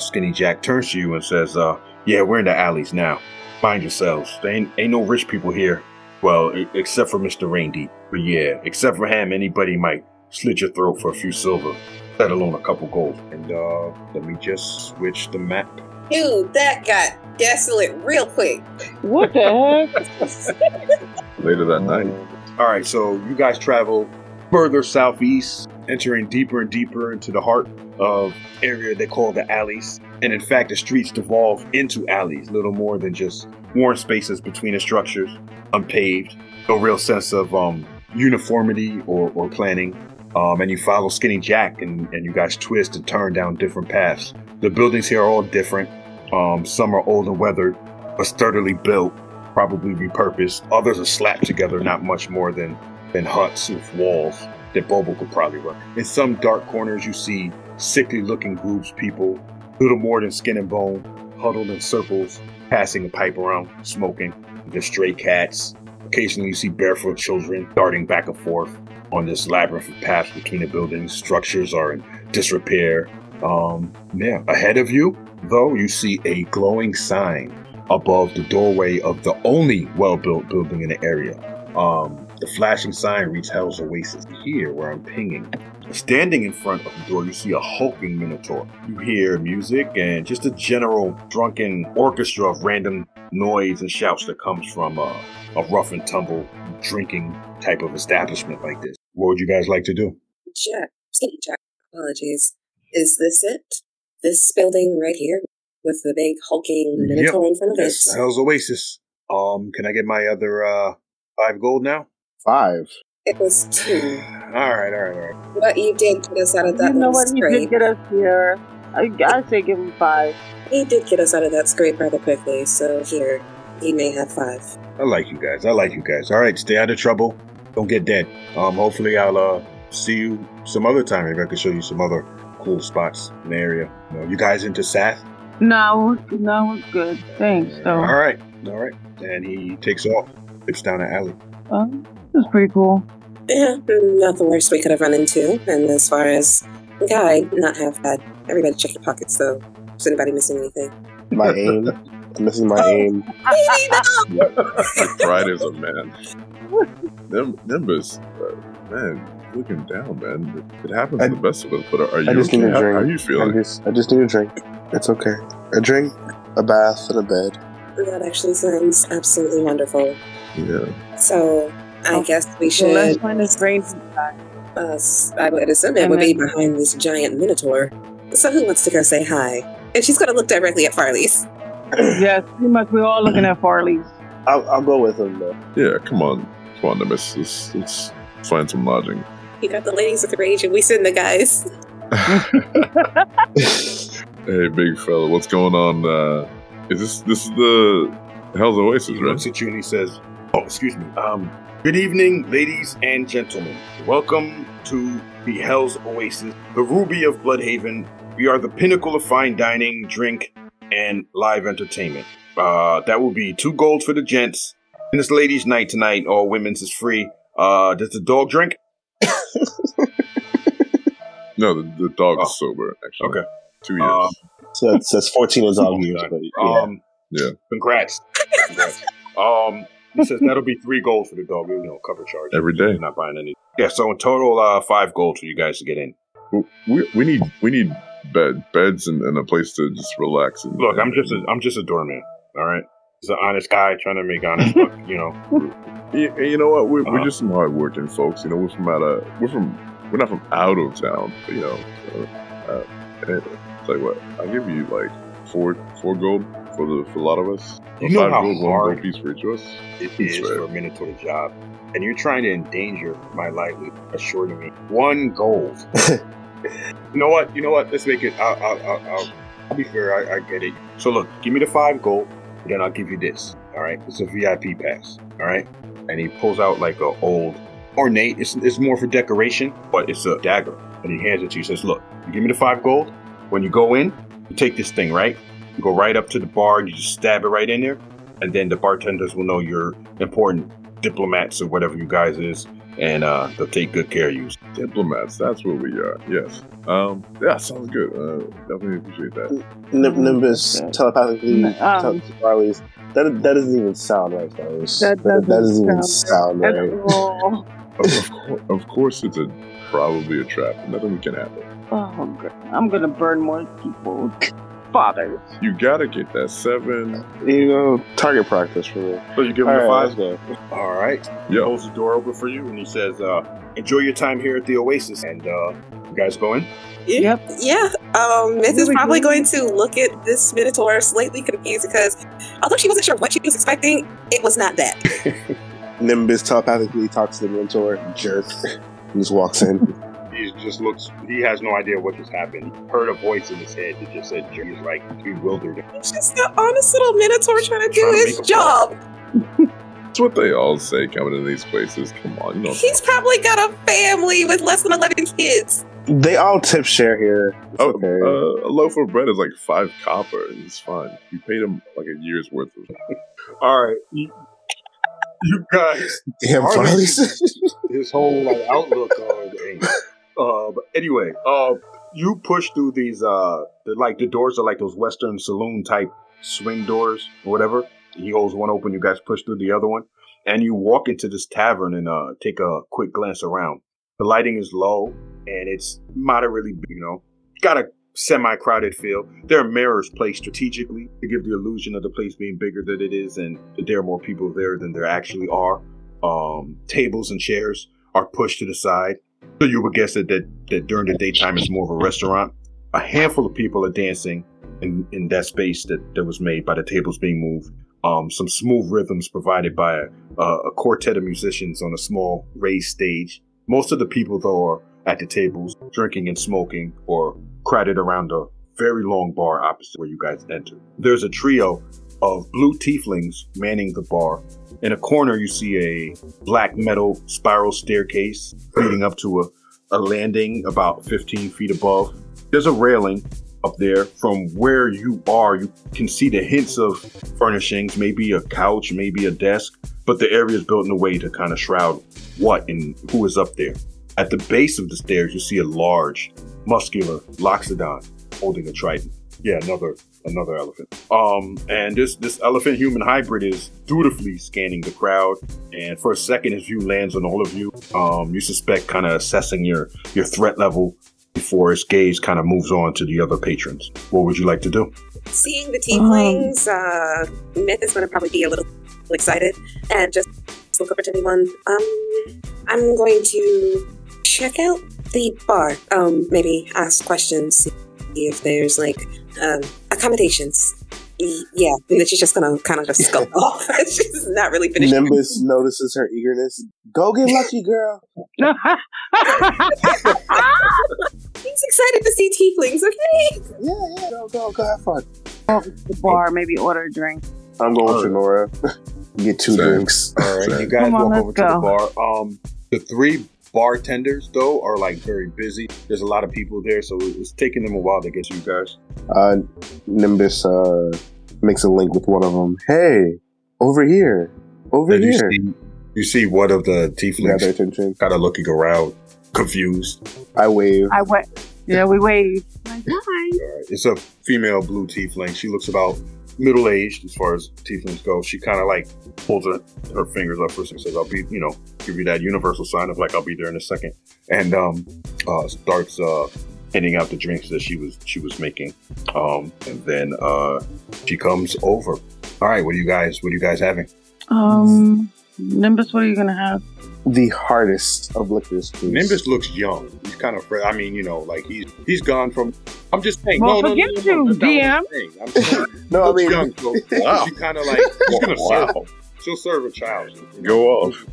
Skinny Jack turns to you and says, yeah, we're in the alleys now. Mind yourselves. There ain't no rich people here. Well, except for Mr. Raindeep. But yeah, except for him, anybody might slit your throat for a few silver, let alone a couple gold. And let me just switch the map. Dude, that got desolate real quick. What the heck? Later that night. All right, so you guys travel further southeast, entering deeper and deeper into the heart of area they call the alleys. And in fact, the streets devolve into alleys, little more than just worn spaces between the structures, unpaved, no real sense of uniformity or planning. And you follow Skinny Jack and you guys twist and turn down different paths. The buildings here are all different. Some are old and weathered, but sturdily built, probably repurposed. Others are slapped together, not much more than huts with walls that Bobo could probably run. In some dark corners, you see sickly-looking groups of people, little more than skin and bone, huddled in circles, passing a pipe around, smoking. There's stray cats. Occasionally you see barefoot children darting back and forth on this labyrinth of paths between the buildings. Structures are in disrepair. Ahead of you, though, you see a glowing sign above the doorway of the only well-built building in the area. The flashing sign reads Hell's Oasis. Here, where I'm pinging. Standing in front of the door, you see a hulking minotaur. You hear music and just a general drunken orchestra of random noise and shouts that comes from a rough and tumble drinking type of establishment like this. What would you guys like to do? Jack, apologies. Is this it? This building right here with the big hulking minotaur in front of it? Yes, Hell's Oasis. Can I get my other 5 gold now? 5? It was 2. All right. But you did get us out of that scrape. You did get us here. I say give him 5. He did get us out of that scrape rather quickly, so here, he may have 5. I like you guys. All right, stay out of trouble. Don't get dead. Hopefully I'll see you some other time. Maybe I can show you some other cool spots in the area. You guys into Sath? No, it's good. Thanks, though. All right. And he takes off. Dips down an alley. That's pretty cool. Yeah, not the worst we could have run into. And as far as guide, not half bad. Everybody check your pockets, though. Is anybody missing anything? My aim. I'm missing my aim. Pride is a man. Nimbus, man. Looking down, man. It happens to the best of us, but are you okay? Need a drink. How are you feeling? I just need a drink. It's okay. A drink, a bath, and a bed. That actually sounds absolutely wonderful. Yeah. So, I guess we should... Let's find this range back. I would assume it would be behind this giant minotaur. So who wants to go say hi? And she's going to look directly at Farley's. Yes, pretty much. We're all looking at Farley's. I'll go with him, though. Yeah, come on. Come on, Nimbus. Let's find some lodging. You got the ladies with the rage, and we send the guys. Hey, big fella, what's going on? Is this is the Hell's Oasis, right? He looks at you and he says, "Oh, excuse me. Good evening, ladies and gentlemen. Welcome to the Hell's Oasis, the Ruby of Bloodhaven. We are the pinnacle of fine dining, drink, and live entertainment. That will be 2 gold for the gents, and it's ladies' night tonight. All women's is free. Does the dog drink?" No, the dog is sober, actually. Okay. 2 years. So it says 14 is on you. Yeah. Congrats. He says that'll be 3 gold for the dog. You know, cover charge. Every day. You're not buying any. Yeah, so in total, 5 gold for you guys to get in. We need beds and a place to just relax. And, look, I'm just a doorman, all right? He's an honest guy trying to make honest work, you know. You know what? We're just some hard-working folks. You know, we're not from out of town, but, you know. Anyway, tell you what, I'll give you like 4 gold for a lot of us. You know how hard piece for each of us. It is for a minotaur job, and you're trying to endanger my livelihood, assuring me 1 gold. You know what? Let's make it. I'll be fair. I get it. So look, give me the 5 gold, and then I'll give you this. All right, it's a VIP pass. All right, and he pulls out like an old. Ornate, it's more for decoration, but it's a dagger. And he hands it to you. He says, "Look, you give me the 5 gold. When you go in, you take this thing, right? You go right up to the bar and you just stab it right in there. And then the bartenders will know you're important diplomats or whatever you guys is. And they'll take good care of you." Diplomats, that's what we are, yes. Yeah, sounds good. Definitely appreciate that. Nimbus telepathically tells Farley's, that doesn't even sound right, Farley's. That doesn't even sound right. Of course, it's probably a trap. Nothing can happen. Oh, God. I'm going to burn more people. Father. You got to get that 7. You know, target practice for me. So you give him the 5. All right. He holds the door open for you and he says, enjoy your time here at the Oasis. And you guys going? Yep. Yeah. Myth is probably going to look at this minotaur slightly confused because although she wasn't sure what she was expecting, it was not that. Nimbus telepathically talks to the mentor, jerk, and just walks in. He just looks, he has no idea what just happened. He heard a voice in his head that just said, jerk. He's like bewildered. He's just the honest little minotaur trying to do his job. That's what they all say coming to these places. Come on, you know. He's probably got a family with less than 11 kids. They all tip share here. Okay. A loaf of bread is like 5 copper. It's fine. You paid him like a year's worth of money. All right. You guys, damn, his whole outlook on the but anyway, you push through these the doors are like those Western saloon type swing doors or whatever. He holds one open, you guys push through the other one, and you walk into this tavern and take a quick glance around. The lighting is low and it's moderately, you know, got a semi-crowded feel. There are mirrors placed strategically to give the illusion of the place being bigger than it is and that there are more people there than there actually are. Tables and chairs are pushed to the side. So you would guess that during the daytime it's more of a restaurant. A handful of people are dancing in that space that was made by the tables being moved. Some smooth rhythms provided by a quartet of musicians on a small raised stage. Most of the people, though, are at the tables, drinking and smoking, or crowded around a very long bar opposite where you guys enter. There's a trio of blue tieflings manning the bar. In a corner, you see a black metal spiral staircase leading up to a landing about 15 feet above. There's a railing up there. From where you are, you can see the hints of furnishings, maybe a couch, maybe a desk, but the area is built in a way to kind of shroud what and who is up there. At the base of the stairs, you see a large, muscular Loxodon holding a trident. Yeah, another elephant. And this elephant-human hybrid is dutifully scanning the crowd, and for a second, his view lands on all of you. You suspect, kind of assessing your threat level before his gaze kind of moves on to the other patrons. What would you like to do? Seeing the tieflings, Myth is going to probably be a little excited, and just look over to anyone. I'm going to check out the bar. Maybe ask questions, see if there's like accommodations. Yeah, that she's just gonna kind of just scope off. She's not really finished. Nimbus notices her eagerness. Go get lucky, girl. He's excited to see tieflings. Okay. Yeah. Go have fun. Go to the bar, maybe order a drink. I'm going with Chinora. Get two drinks. All right, you guys walk over to the bar. The three bartenders, though, are like very busy. There's a lot of people there, so it's taking them a while to get you guys. Nimbus makes a link with one of them. Hey, over here. You see one of the tieflings kind of looking around, confused. I wave. Yeah, we wave. Like, hi. It's a female blue tiefling. She looks about middle-aged as far as tieflings go. She kind of like holds her fingers up first and says, I'll be, give you that universal sign of like, I'll be there in a second. And starts handing out the drinks that she was making. And then she comes over. All right, what are you guys having? Nimbus, what are you gonna have? The hardest of liquors, please. Nimbus looks young. He's kind of fresh. I mean, like he's gone from. I'm just saying. Well, no, DM. I'm saying, no, I mean, young, so, wow. She kind of like. Wow. She'll serve a child. Go off.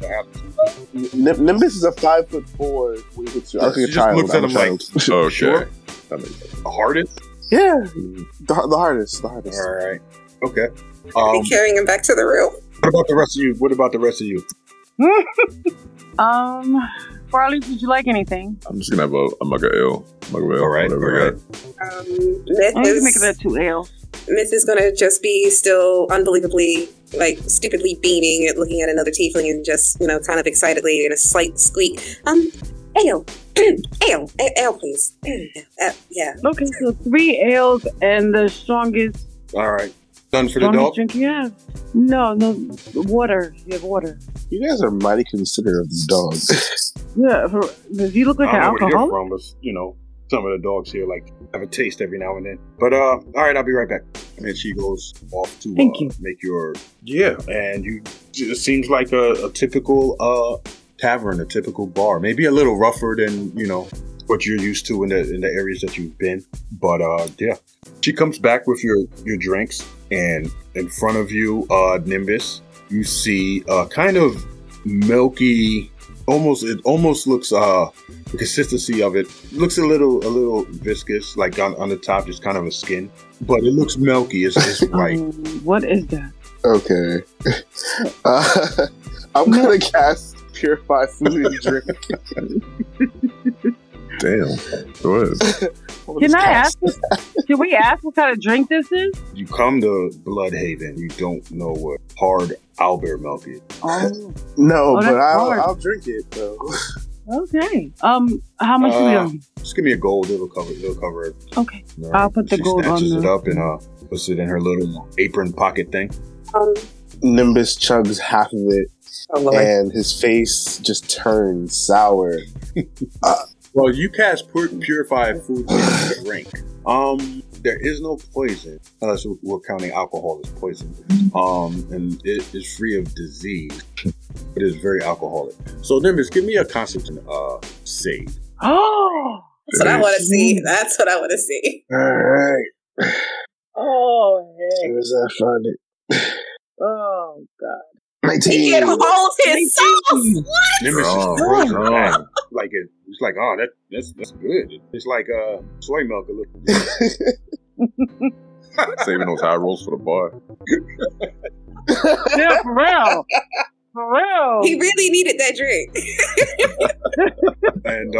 Nimbus is a 5'4". When he hits you. I think she just looks at him like, oh, sure. The hardest. Yeah, the hardest. All right. Okay. Be carrying him back to the room. What about the rest of you? Farley, did you like anything? I'm just gonna have a mug of ale. Alright. Myth that 2 ales. Myth is gonna just be still unbelievably, like, stupidly beaming at looking at another tiefling and just, kind of excitedly in a slight squeak. Ale, please. Yeah. Okay, so 3 ales and the strongest. Alright. Done for the dog? Yeah. No, water. You have water. You guys are mighty considerate of these dogs. Yeah, does he look like an alcoholic? I don't know where you're from, but, some of the dogs here like have a taste every now and then. But all right, I'll be right back. And she goes off to make your and you. It seems like a typical tavern, a typical bar, maybe a little rougher than what you're used to in the areas that you've been. But she comes back with your drinks. And in front of you, Nimbus, you see a kind of milky, it almost looks, the consistency of it looks a little viscous, like on the top, just kind of a skin, but it looks milky. It's white. What is that? Okay. I'm going to cast Purify Food and Drink. Damn, it was. Can I ask? Can we ask what kind of drink this is? You come to Bloodhaven, you don't know what hard owlbear milk is. No, but I'll drink it though. Okay. How much do we owe? Just give me a gold. It'll cover it. Okay. Right. I'll put the gold on. She snatches it up and puts it in her little apron pocket thing. Nimbus chugs half of it, and his face just turns sour. Well, you cast Purify Food and Drink. There is no poison, unless we're counting alcohol as poison. And it is free of disease. It is very alcoholic. So, Nimbus, give me a Constitution save. Oh! That's what I want to see. All right. Oh, heck. As soon as I find it. Oh, God. 19. He can hold his sauce. Nimbus is wrong. Like it's like that's good. It's like soy milk a little bit. Saving those high rolls for the bar. Yeah, for real. He really needed that drink. And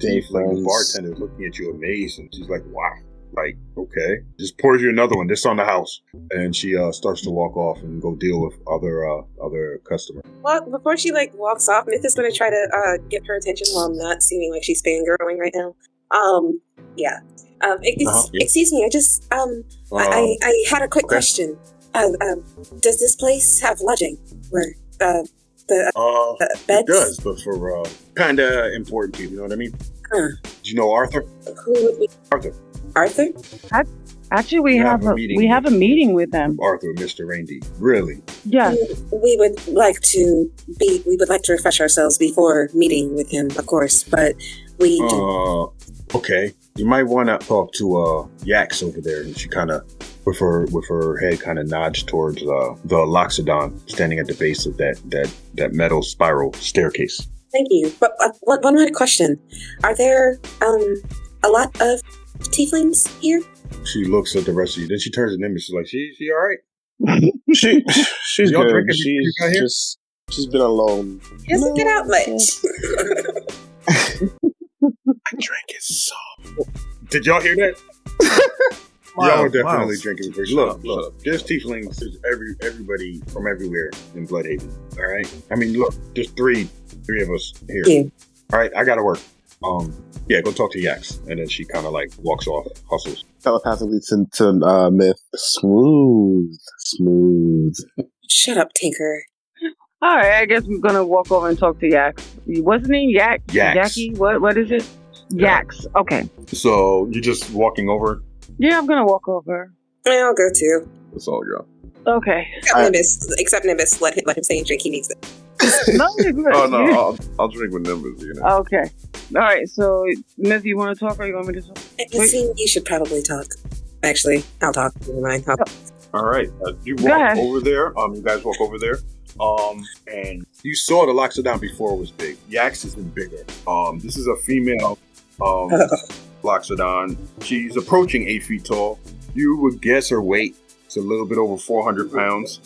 Dave, like the bartender, looking at you amazed, and she's like, "Wow, Like, okay, just pours you another one. This on the house. And she starts to walk off and go deal with other customers. Well, before she like walks off, Myth is going to try to get her attention while I'm not seeming like she's fangirling right now. Yeah. Excuse me. I just I had a quick question. Does this place have lodging? Where the beds? It does, but for kind of important people. You know what I mean? Do you know Arthur? Who would be Arthur? Actually, we have a meeting with them. Arthur, Mr. Raindeep. Really? Yeah. We would like to refresh ourselves before meeting with him, of course. But we. Okay. You might want to talk to Yax over there, and she kind of, with her head, kind of nods towards the Loxodon standing at the base of that metal spiral staircase. Thank you. But one more question: are there a lot of tieflings here? She looks at the rest of you. Then she turns to Nimbus. She's like, "She all right? She's good. She's been alone. She doesn't get out much." I drank it so. Did y'all hear that? Y'all are definitely drinking. Look, there's tieflings. There's everybody from everywhere in Bloodhaven. All right. I mean, look, there's three of us here. Yeah. All right, I gotta work. Yeah, go talk to Yax, and then she kind of like walks off, hustles telepathically to Myth. Smooth. Shut up, Tinker. All right, I guess we're gonna walk over and talk to Yax. Wasn't he Yax? Yacky? What is it? Yax. Okay. So you're just walking over? Yeah, I'm gonna walk over. I'll go too. That's all you got. Okay. Except Nimbus. Let him say drink. He needs it. No, oh no, I'll drink with Nimbus. You know. Okay. All right. So Nimbus, you want to talk, or you want me to talk? You should probably talk. Actually, I'll talk. Never mind. All right. You walk over there. You guys walk over there. And you saw the Loxodon before it was big. Yax has been bigger. This is a female Loxodon. She's approaching 8 feet tall. You would guess her weight is a little bit over 400 pounds.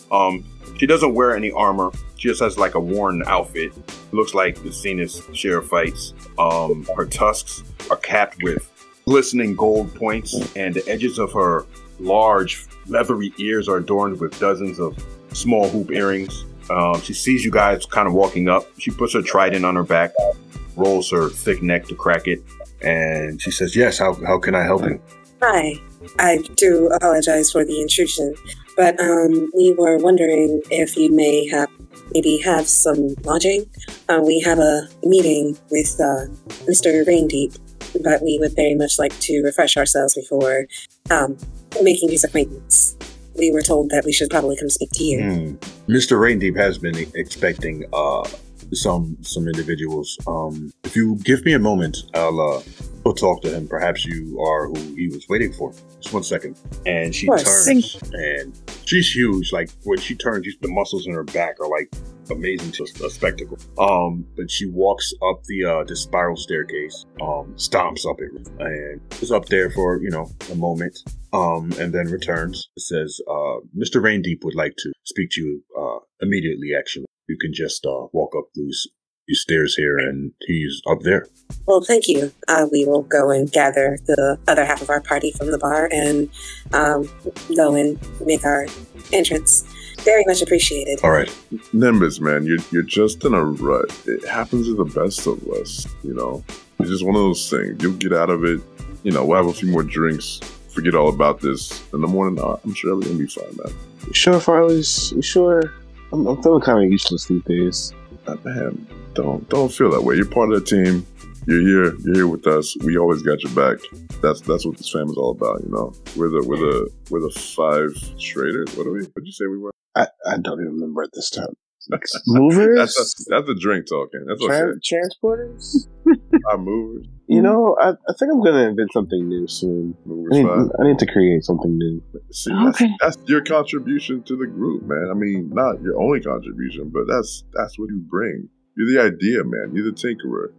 She doesn't wear any armor. She just has like a worn outfit. Looks like the scene's share of fights. Her tusks are capped with glistening gold points, and the edges of her large leathery ears are adorned with dozens of small hoop earrings. She sees you guys kind of walking up. She puts her trident on her back, rolls her thick neck to crack it, and she says, "Yes, how can I help you?" Hi, I do apologize for the intrusion, but we were wondering if you may have some lodging. We have a meeting with Mr. Raindeep, but we would very much like to refresh ourselves before making his acquaintance. We were told that we should probably come speak to you. Mr. Raindeep has been expecting some individuals. If you give me a moment, I'll we'll talk to him. Perhaps you are who he was waiting for. Just 1 second. And she turns, and she's huge. Like when she turns, the muscles in her back are like amazing, just a spectacle. But she walks up the spiral staircase, stomps up it, and is up there for a moment. And then returns. It says, Mr. Raindeep would like to speak to you immediately, actually. You can just walk up these stairs here, and he's up there. Well, thank you. We will go and gather the other half of our party from the bar and go and make our entrance. Very much appreciated. All right. Nimbus, man, you're just in a rut. It happens to the best of us, It's just one of those things. You'll get out of it. We'll have a few more drinks. Forget all about this in the morning. I'm sure everything will be fine, man. You sure, Farley? You sure? I'm feeling kind of useless these days. Man, don't feel that way. You're part of the team. You're here. You're here with us. We always got your back. That's what this family's all about, We're the five traders. What'd you say we were? I don't even remember at this time. Movers? That's a drink talking. That's okay. Transporters? Movers. I think I'm going to invent something new soon. I need to create something new. See, okay. That's your contribution to the group, man. I mean, not your only contribution, but that's what you bring. You're the idea, man. You're the tinkerer,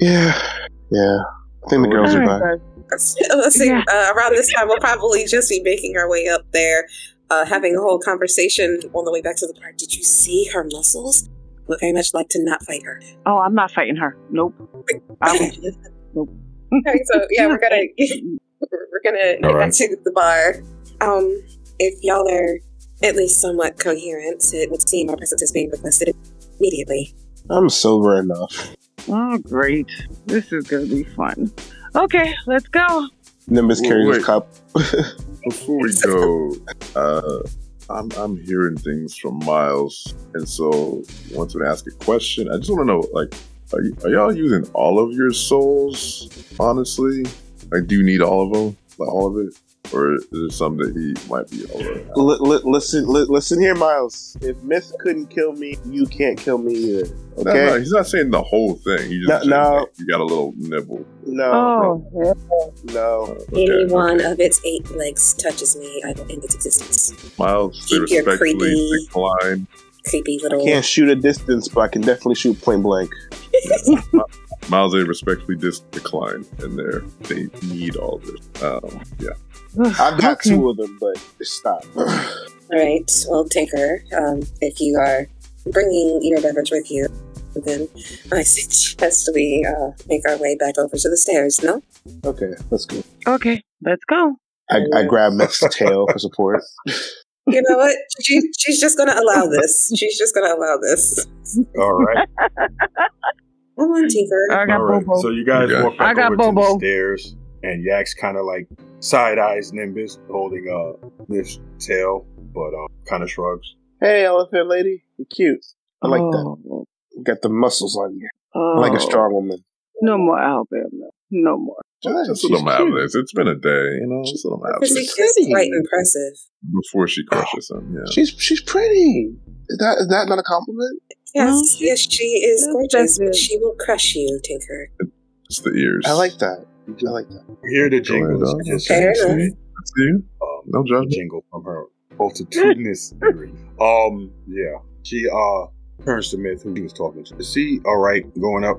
Yeah. I think the girls are back. Let's see. Yeah. Around this time, we'll probably just be making our way up there. Having a whole conversation on the way back to the park. Did you see her muscles? Would very much like to not fight her. Oh, I'm not fighting her. Nope. All right, so yeah, we're gonna We're gonna get back to the bar. If y'all are at least somewhat coherent, it would seem our presence is being requested immediately. I'm sober enough. Oh, great. This is gonna be fun. Okay, let's go. Nimbus carries his cup. Before we go, I'm hearing things from Miles, and so I want to ask a question. I just want to know, like, are y'all using all of your souls, honestly? Like, do you need all of them? Like, all of it? Or is there some that he might be over? Listen here, Miles. If Myth couldn't kill me, you can't kill me either. Okay? No, he's not saying the whole thing. He just like, you got a little nibble. No. Any one of its 8 legs touches me, I will end its existence. Miles, they respectfully decline. Creepy little. I can't shoot at distance, but I can definitely shoot point blank. Miles, they respectfully decline, and they need all this. Yeah. I've got 2 of them, but stop. Alright, well, take her. If you are bringing your beverage with you, then I suggest we make our way back over to the stairs, no? Okay, let's go. Okay, let's go. I grab Meth's tail for support. You know what? She's just going to allow this. All right. Come on, Tinker. I got Bobo. Right. So you guys walk back over to the stairs, and Yak's kind of like side-eyes Nimbus, holding Nimbus' tail, but kind of shrugs. Hey, elephant lady. You're cute. I like that. You got the muscles on you. Like a strong woman. No more Alabama. No more. Just let him out of this. It's been a day, you know. Just let him out of this. She's quite impressive. Before she crushes him, yeah. She's pretty. Is that not a compliment? Yes, no, yes, she is gorgeous, but she will crush you, Tinker. It's the ears. I like that. We hear the jingles. Fair enough. No judgment. Jingle from her multitudinous theory. Yeah. She turns to Myth, who he was talking to. Is he all right going up?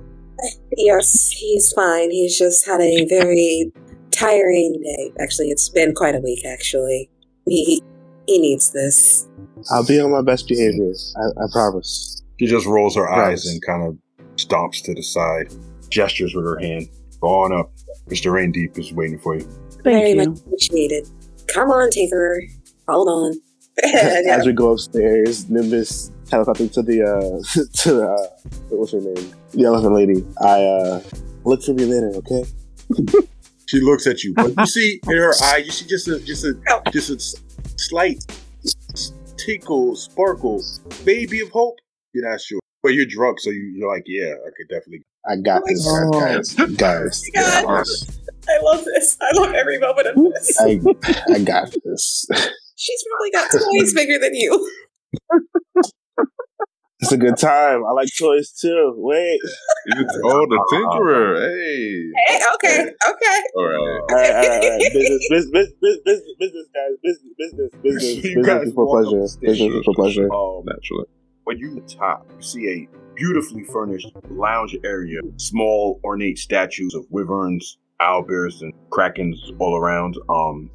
Yes, he's fine. He's just had a very tiring day. Actually, it's been quite a week, actually. He needs this. I'll be on my best behavior. I promise. She just rolls her eyes and kind of stomps to the side, gestures with her hand. Go on up. Mr. Raindeep is waiting for you. Thank you. Very much appreciated. Come on, Tinker. Hold on. As we go upstairs, Nimbus teleporting to the what's her name? The elephant lady. I look for me later, okay? She looks at you, but you see in her eye, you see just a slight tickle, sparkle, baby of hope. You're not sure, but you're drunk, so you're like, yeah, I could definitely. I got this, guys. Oh my God. I love this. I love every moment of this. I got this. She's probably got toys bigger than you. It's a good time. I like toys too. Wait. Oh, the Tinkerer. Hey. Okay. All right. Business, guys. Business. Business is for pleasure. Oh, naturally. When you top, you see a beautifully furnished lounge area. Small, ornate statues of wyverns, owlbears, and krakens all around.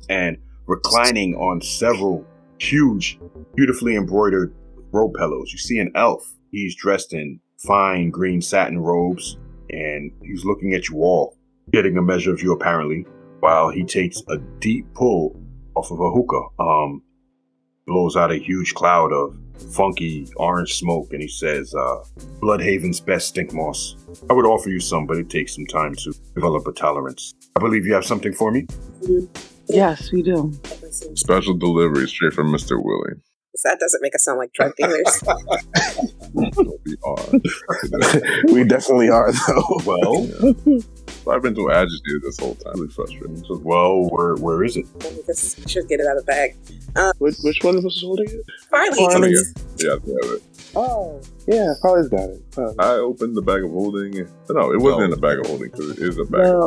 And reclining on several huge, beautifully embroidered robe pillows. You see an elf. He's dressed in fine green satin robes, and he's looking at you all, getting a measure of you apparently, while he takes a deep pull off of a hookah, blows out a huge cloud of funky orange smoke, and he says, Bloodhaven's best stink moss. I would offer you some, but it takes some time to develop a tolerance. I believe you have something for me? Yes, we do. Special delivery straight from Mr. Willie. That doesn't make us sound like drug dealers. We are. We definitely are, though. Well, yeah. I've been so agitated this whole time. It's frustrating. Just, well, where is it? I should get it out of the bag. Which one of us is holding it? Farley. Yeah, they have it. Oh, yeah, Farley's got it. I opened the bag of holding. No, it wasn't in the bag of holding, because it is a bag of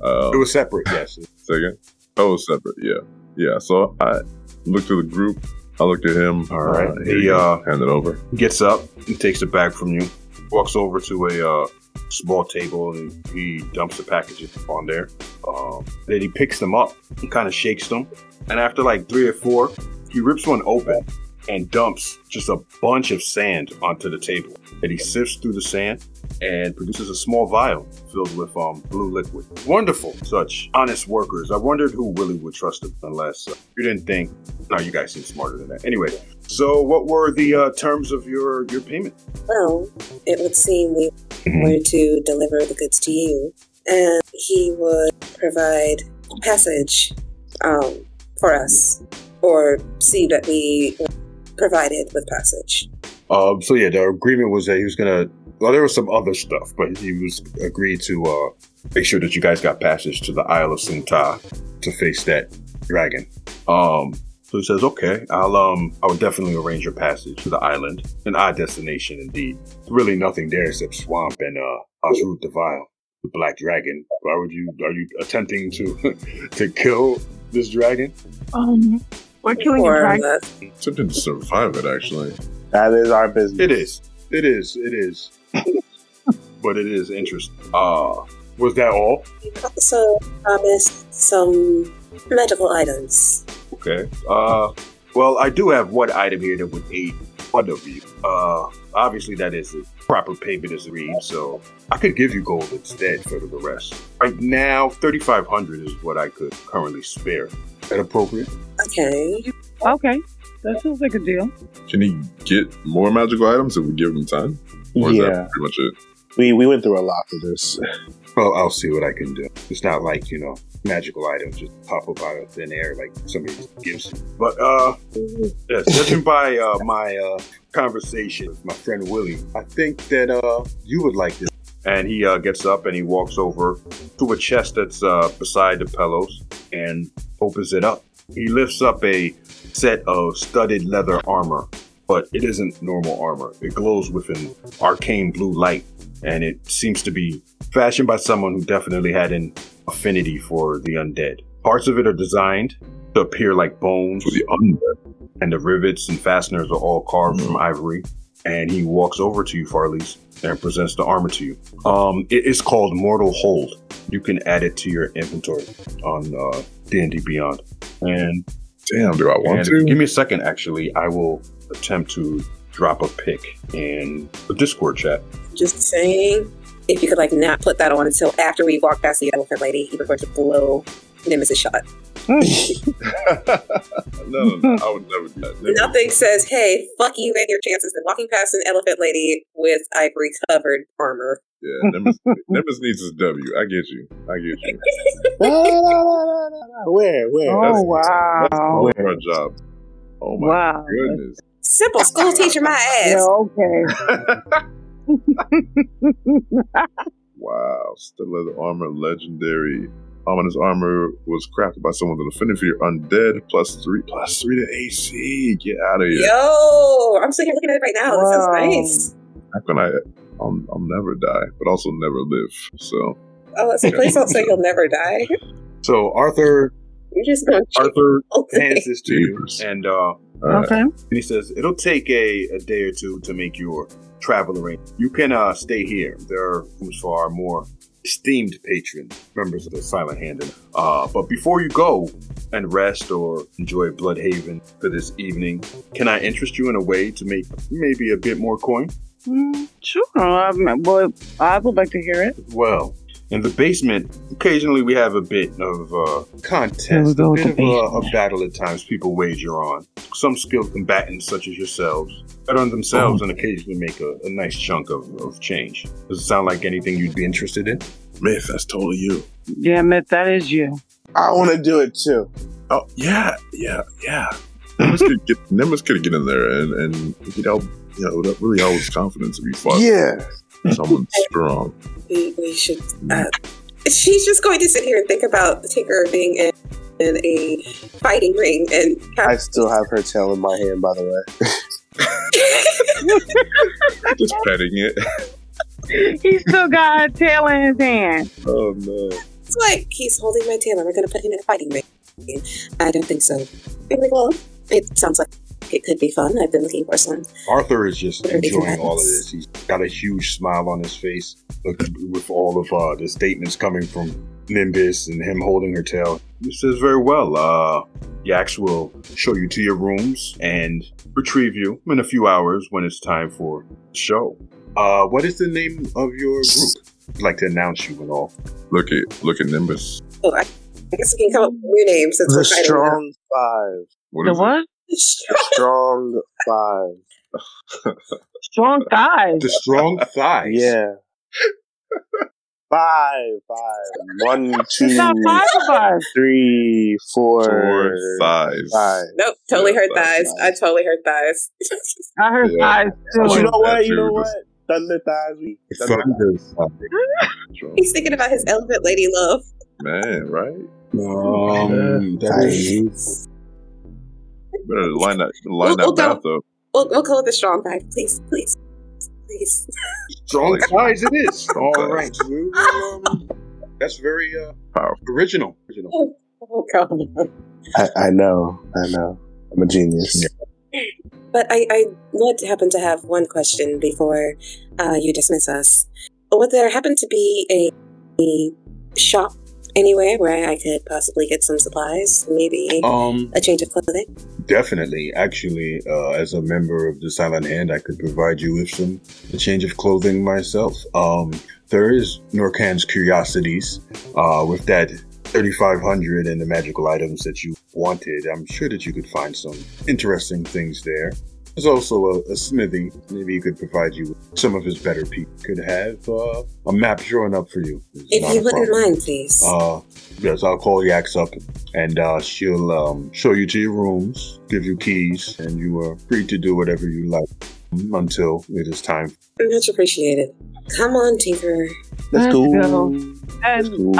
holding. It was separate, yes. Second? Oh, it was separate, yeah. Yeah, so I looked at the group. I looked at him. All right. He handed over. He gets up and takes the bag from you. Walks over to a small table, and he dumps the packages on there. Then he picks them up and kind of shakes them. And after like 3 or 4, he rips one open. and dumps just a bunch of sand onto the table. And he sifts through the sand and produces a small vial filled with blue liquid. Wonderful. Such honest workers. I wondered who really would trust them unless you didn't think. No, you guys seem smarter than that. Anyway, so what were the terms of your payment? Well, it would seem we wanted to deliver the goods to you, and he would provide passage for us, or see that we provided with passage. So yeah, the agreement was that he was going to... Well, there was some other stuff, but he was agreed to make sure that you guys got passage to the Isle of Sinta to face that dragon. So he says, okay, I would definitely arrange your passage to the island. An odd destination, indeed. There's really nothing there except swamp and Azru Devile, the black dragon. Why would you... Are you attempting to to kill this dragon? We're killing a dragon. Attempting to survive it, actually. That is our business. It is. But it is interesting. Was that all? He also promised some magical items. Okay. Well, I do have one item here that would aid one of you. Obviously, that is the proper payment as agreed, so I could give you gold instead for the rest. Right now, 3,500 is what I could currently spare. Is that appropriate? Okay. That sounds like a deal. Can he get more magical items if we give him time? Or is that pretty much it? We went through a lot for this. Well, I'll see what I can do. It's not like, magical items just pop up out of thin air like somebody gives you. But, judging by my conversation with my friend Willie, I think that you would like this. And he gets up and he walks over to a chest that's beside the pillows and opens it up. He lifts up a set of studded leather armor, but it isn't normal armor. It glows with an arcane blue light, and it seems to be fashioned by someone who definitely had an affinity for the undead. Parts of it are designed to appear like bones, for the undead, and the rivets and fasteners are all carved from ivory. And he walks over to you, Farley's, and presents the armor to you. It is called Mortal Hold. You can add it to your inventory on D&D Beyond. And damn, do I want to? Give me a second, actually. I will attempt to drop a pic in the Discord chat. Just saying, if you could, not put that on until after we walk past the elephant lady, you were going to blow Nimbus' shot. No, I would never do that. Nothing says, hey, fuck you and your chances than walking past an elephant lady with ivory-covered armor. Yeah, Nimbus needs his W. I get you. Where? Oh, wow. That's all of our job. Oh, my goodness. Simple school teacher my ass. Okay. Wow. Still leather armor, legendary. Ominous armor was crafted by someone with an affinity for your undead, plus three to AC. Get out of here. Yo, I'm sitting here looking at it right now. Wow. This sounds nice. How can I'll never die, but also never live, so. Oh, it's a place don't say you'll never die. So Arthur hands this to you, and and he says, it'll take a day or two to make your travel arrangement. You can stay here. There are rooms for our more esteemed patrons, members of the Silent Hand. But before you go and rest or enjoy Bloodhaven for this evening, can I interest you in a way to make maybe a bit more coin? Sure. I would like to hear it. Well, in the basement, occasionally we have a bit of contest, a bit of a battle at times people wager on. Some skilled combatants, such as yourselves, bet on themselves and occasionally make a nice chunk of change. Does it sound like anything you'd be interested in? Myth, that's totally you. Yeah, Myth, that is you. I want to do it, too. Oh, yeah. Nimbus could get in there and that really helps confidence if you fought. Yeah. Someone strong. We should. She's just going to sit here and think about the Tinker being in a fighting ring, and I still have her tail in my hand, by the way. Just petting it. He's still got a tail in his hand. Oh no! It's like he's holding my tail, and we're going to put him in a fighting ring. I don't think so. Well, it sounds like it could be fun. I've been looking for some. Arthur is just enjoying all of this. He's got a huge smile on his face with all of the statements coming from Nimbus and him holding her tail. He says, very well, Yax will show you to your rooms and retrieve you in a few hours when it's time for the show. What is the name of your group? I'd like to announce you and all. Look at Nimbus. Oh, I guess we can come up with new names. The Strong Five. The what? The Strong Five. Strong Thighs. The Strong Thighs. Yeah. Five. 1, 2, 3, 4, 5. Nope, totally heard thighs. I totally heard thighs. I heard thighs too. But you know what? Thunder thighs. He's thinking about his elephant lady love. Man, right? Nice. Better line that mouth up. We'll call it the strong thighs, please. Strong thighs it is. All right. That's very original. Oh, God. I know. I'm a genius. Yeah. But I would happen to have one question before you dismiss us. Would there happen to be a shop anywhere where I could possibly get some supplies? Maybe a change of clothing? Definitely. Actually, as a member of the Silent Hand, I could provide you with a change of clothing myself. There is Norcan's Curiosities with that 3,500 and the magical items that you wanted. I'm sure that you could find some interesting things there. There's also a smithy. Maybe he could provide you with some of his better people. Could have a map drawn up for you. If you wouldn't mind, please. Yes, I'll call Yax up, and she'll show you to your rooms, give you keys, and you are free to do whatever you like until it is time. Much appreciated. Come on, Tinker. Let's go. And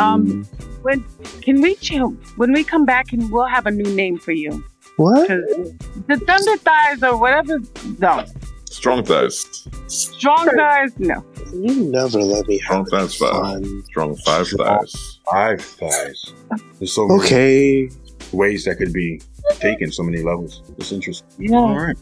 when we come back, and we'll have a new name for you. What? The thunder thighs or whatever. No. Strong thighs. Strong thighs? No. You never let me have strong thighs fun. Strong five thighs. Five thighs. There's so many ways that could be taken, so many levels. It's interesting. Yeah. All right.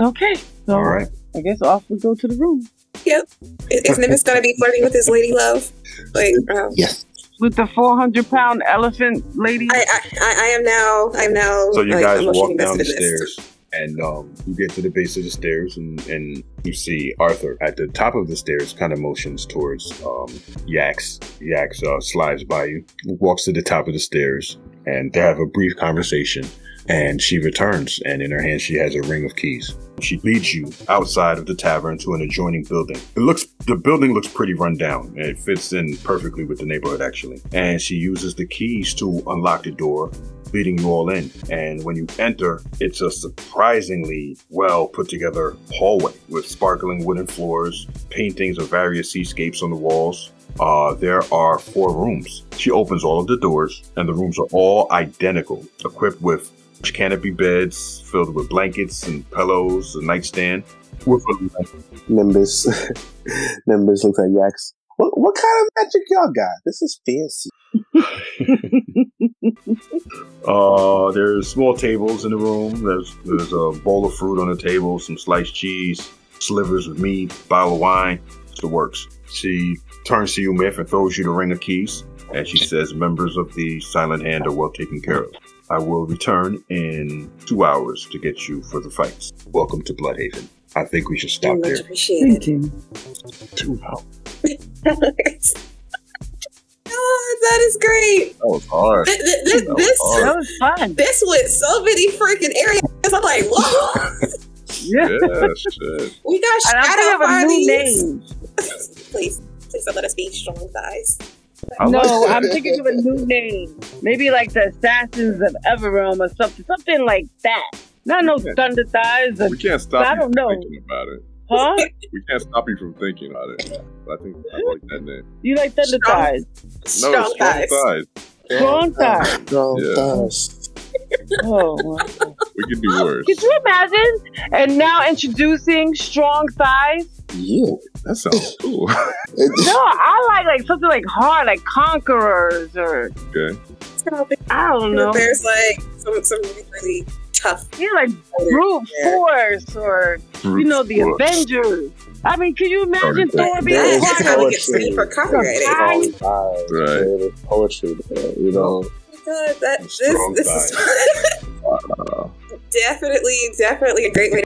Okay. So all right. I guess off we go to the room. Yep. Is Nimbus going to be flirting with his lady love? Like, yes. With the 400-pound elephant lady, I am now. So you guys walk down the stairs, and you get to the base of the stairs, and you see Arthur at the top of the stairs, kind of motions towards Yax. Yax slides by you, walks to the top of the stairs, and they have a brief conversation. And she returns, and in her hand she has a ring of keys. She leads you outside of the tavern to an adjoining building. The building looks pretty run down. It fits in perfectly with the neighborhood, actually. And she uses the keys to unlock the door, leading you all in. And when you enter, it's a surprisingly well put together hallway with sparkling wooden floors, paintings of various seascapes on the walls. There are 4 rooms. She opens all of the doors, and the rooms are all identical, equipped with canopy beds filled with blankets and pillows, a nightstand. Nimbus. Nimbus looks like Yax. What kind of magic y'all got? This is fancy. There's small tables in the room. There's a bowl of fruit on the table, some sliced cheese, slivers of meat, bottle of wine. It's the works. She turns to you, Miff, and throws you the ring of keys. And she says, members of the Silent Hand are well taken care of. I will return in 2 hours to get you for the fights. Welcome to Bloodhaven. I think we should stop there. Much appreciated. Thank you. 2 hours. Oh, that is great. That was hard. That was fun. This went so many freaking areas. I'm like, whoa. Yeah. Yes, we got shout out by name. Please don't let us be strong thighs. I'm thinking of a new name. Maybe like the Assassins of Ever Realm or something like that. Not no Thunder Thighs. We can't stop you from thinking about it. Huh? We can't stop you from thinking about it. But I think I like that name. You like Thunder Thighs? No, Strong Thighs. Oh, wow. We can do worse. Could you imagine? And now introducing Strong Thighs. Yeah, that sounds cool. No, I like something like hard, like Conquerors or. Okay. I don't know. There's like some really tough. You're like brute force, or brute, you know, the force. Avengers. I mean, can you imagine Thor being part of it? Right, poetry. You know. God, that this is definitely a great way.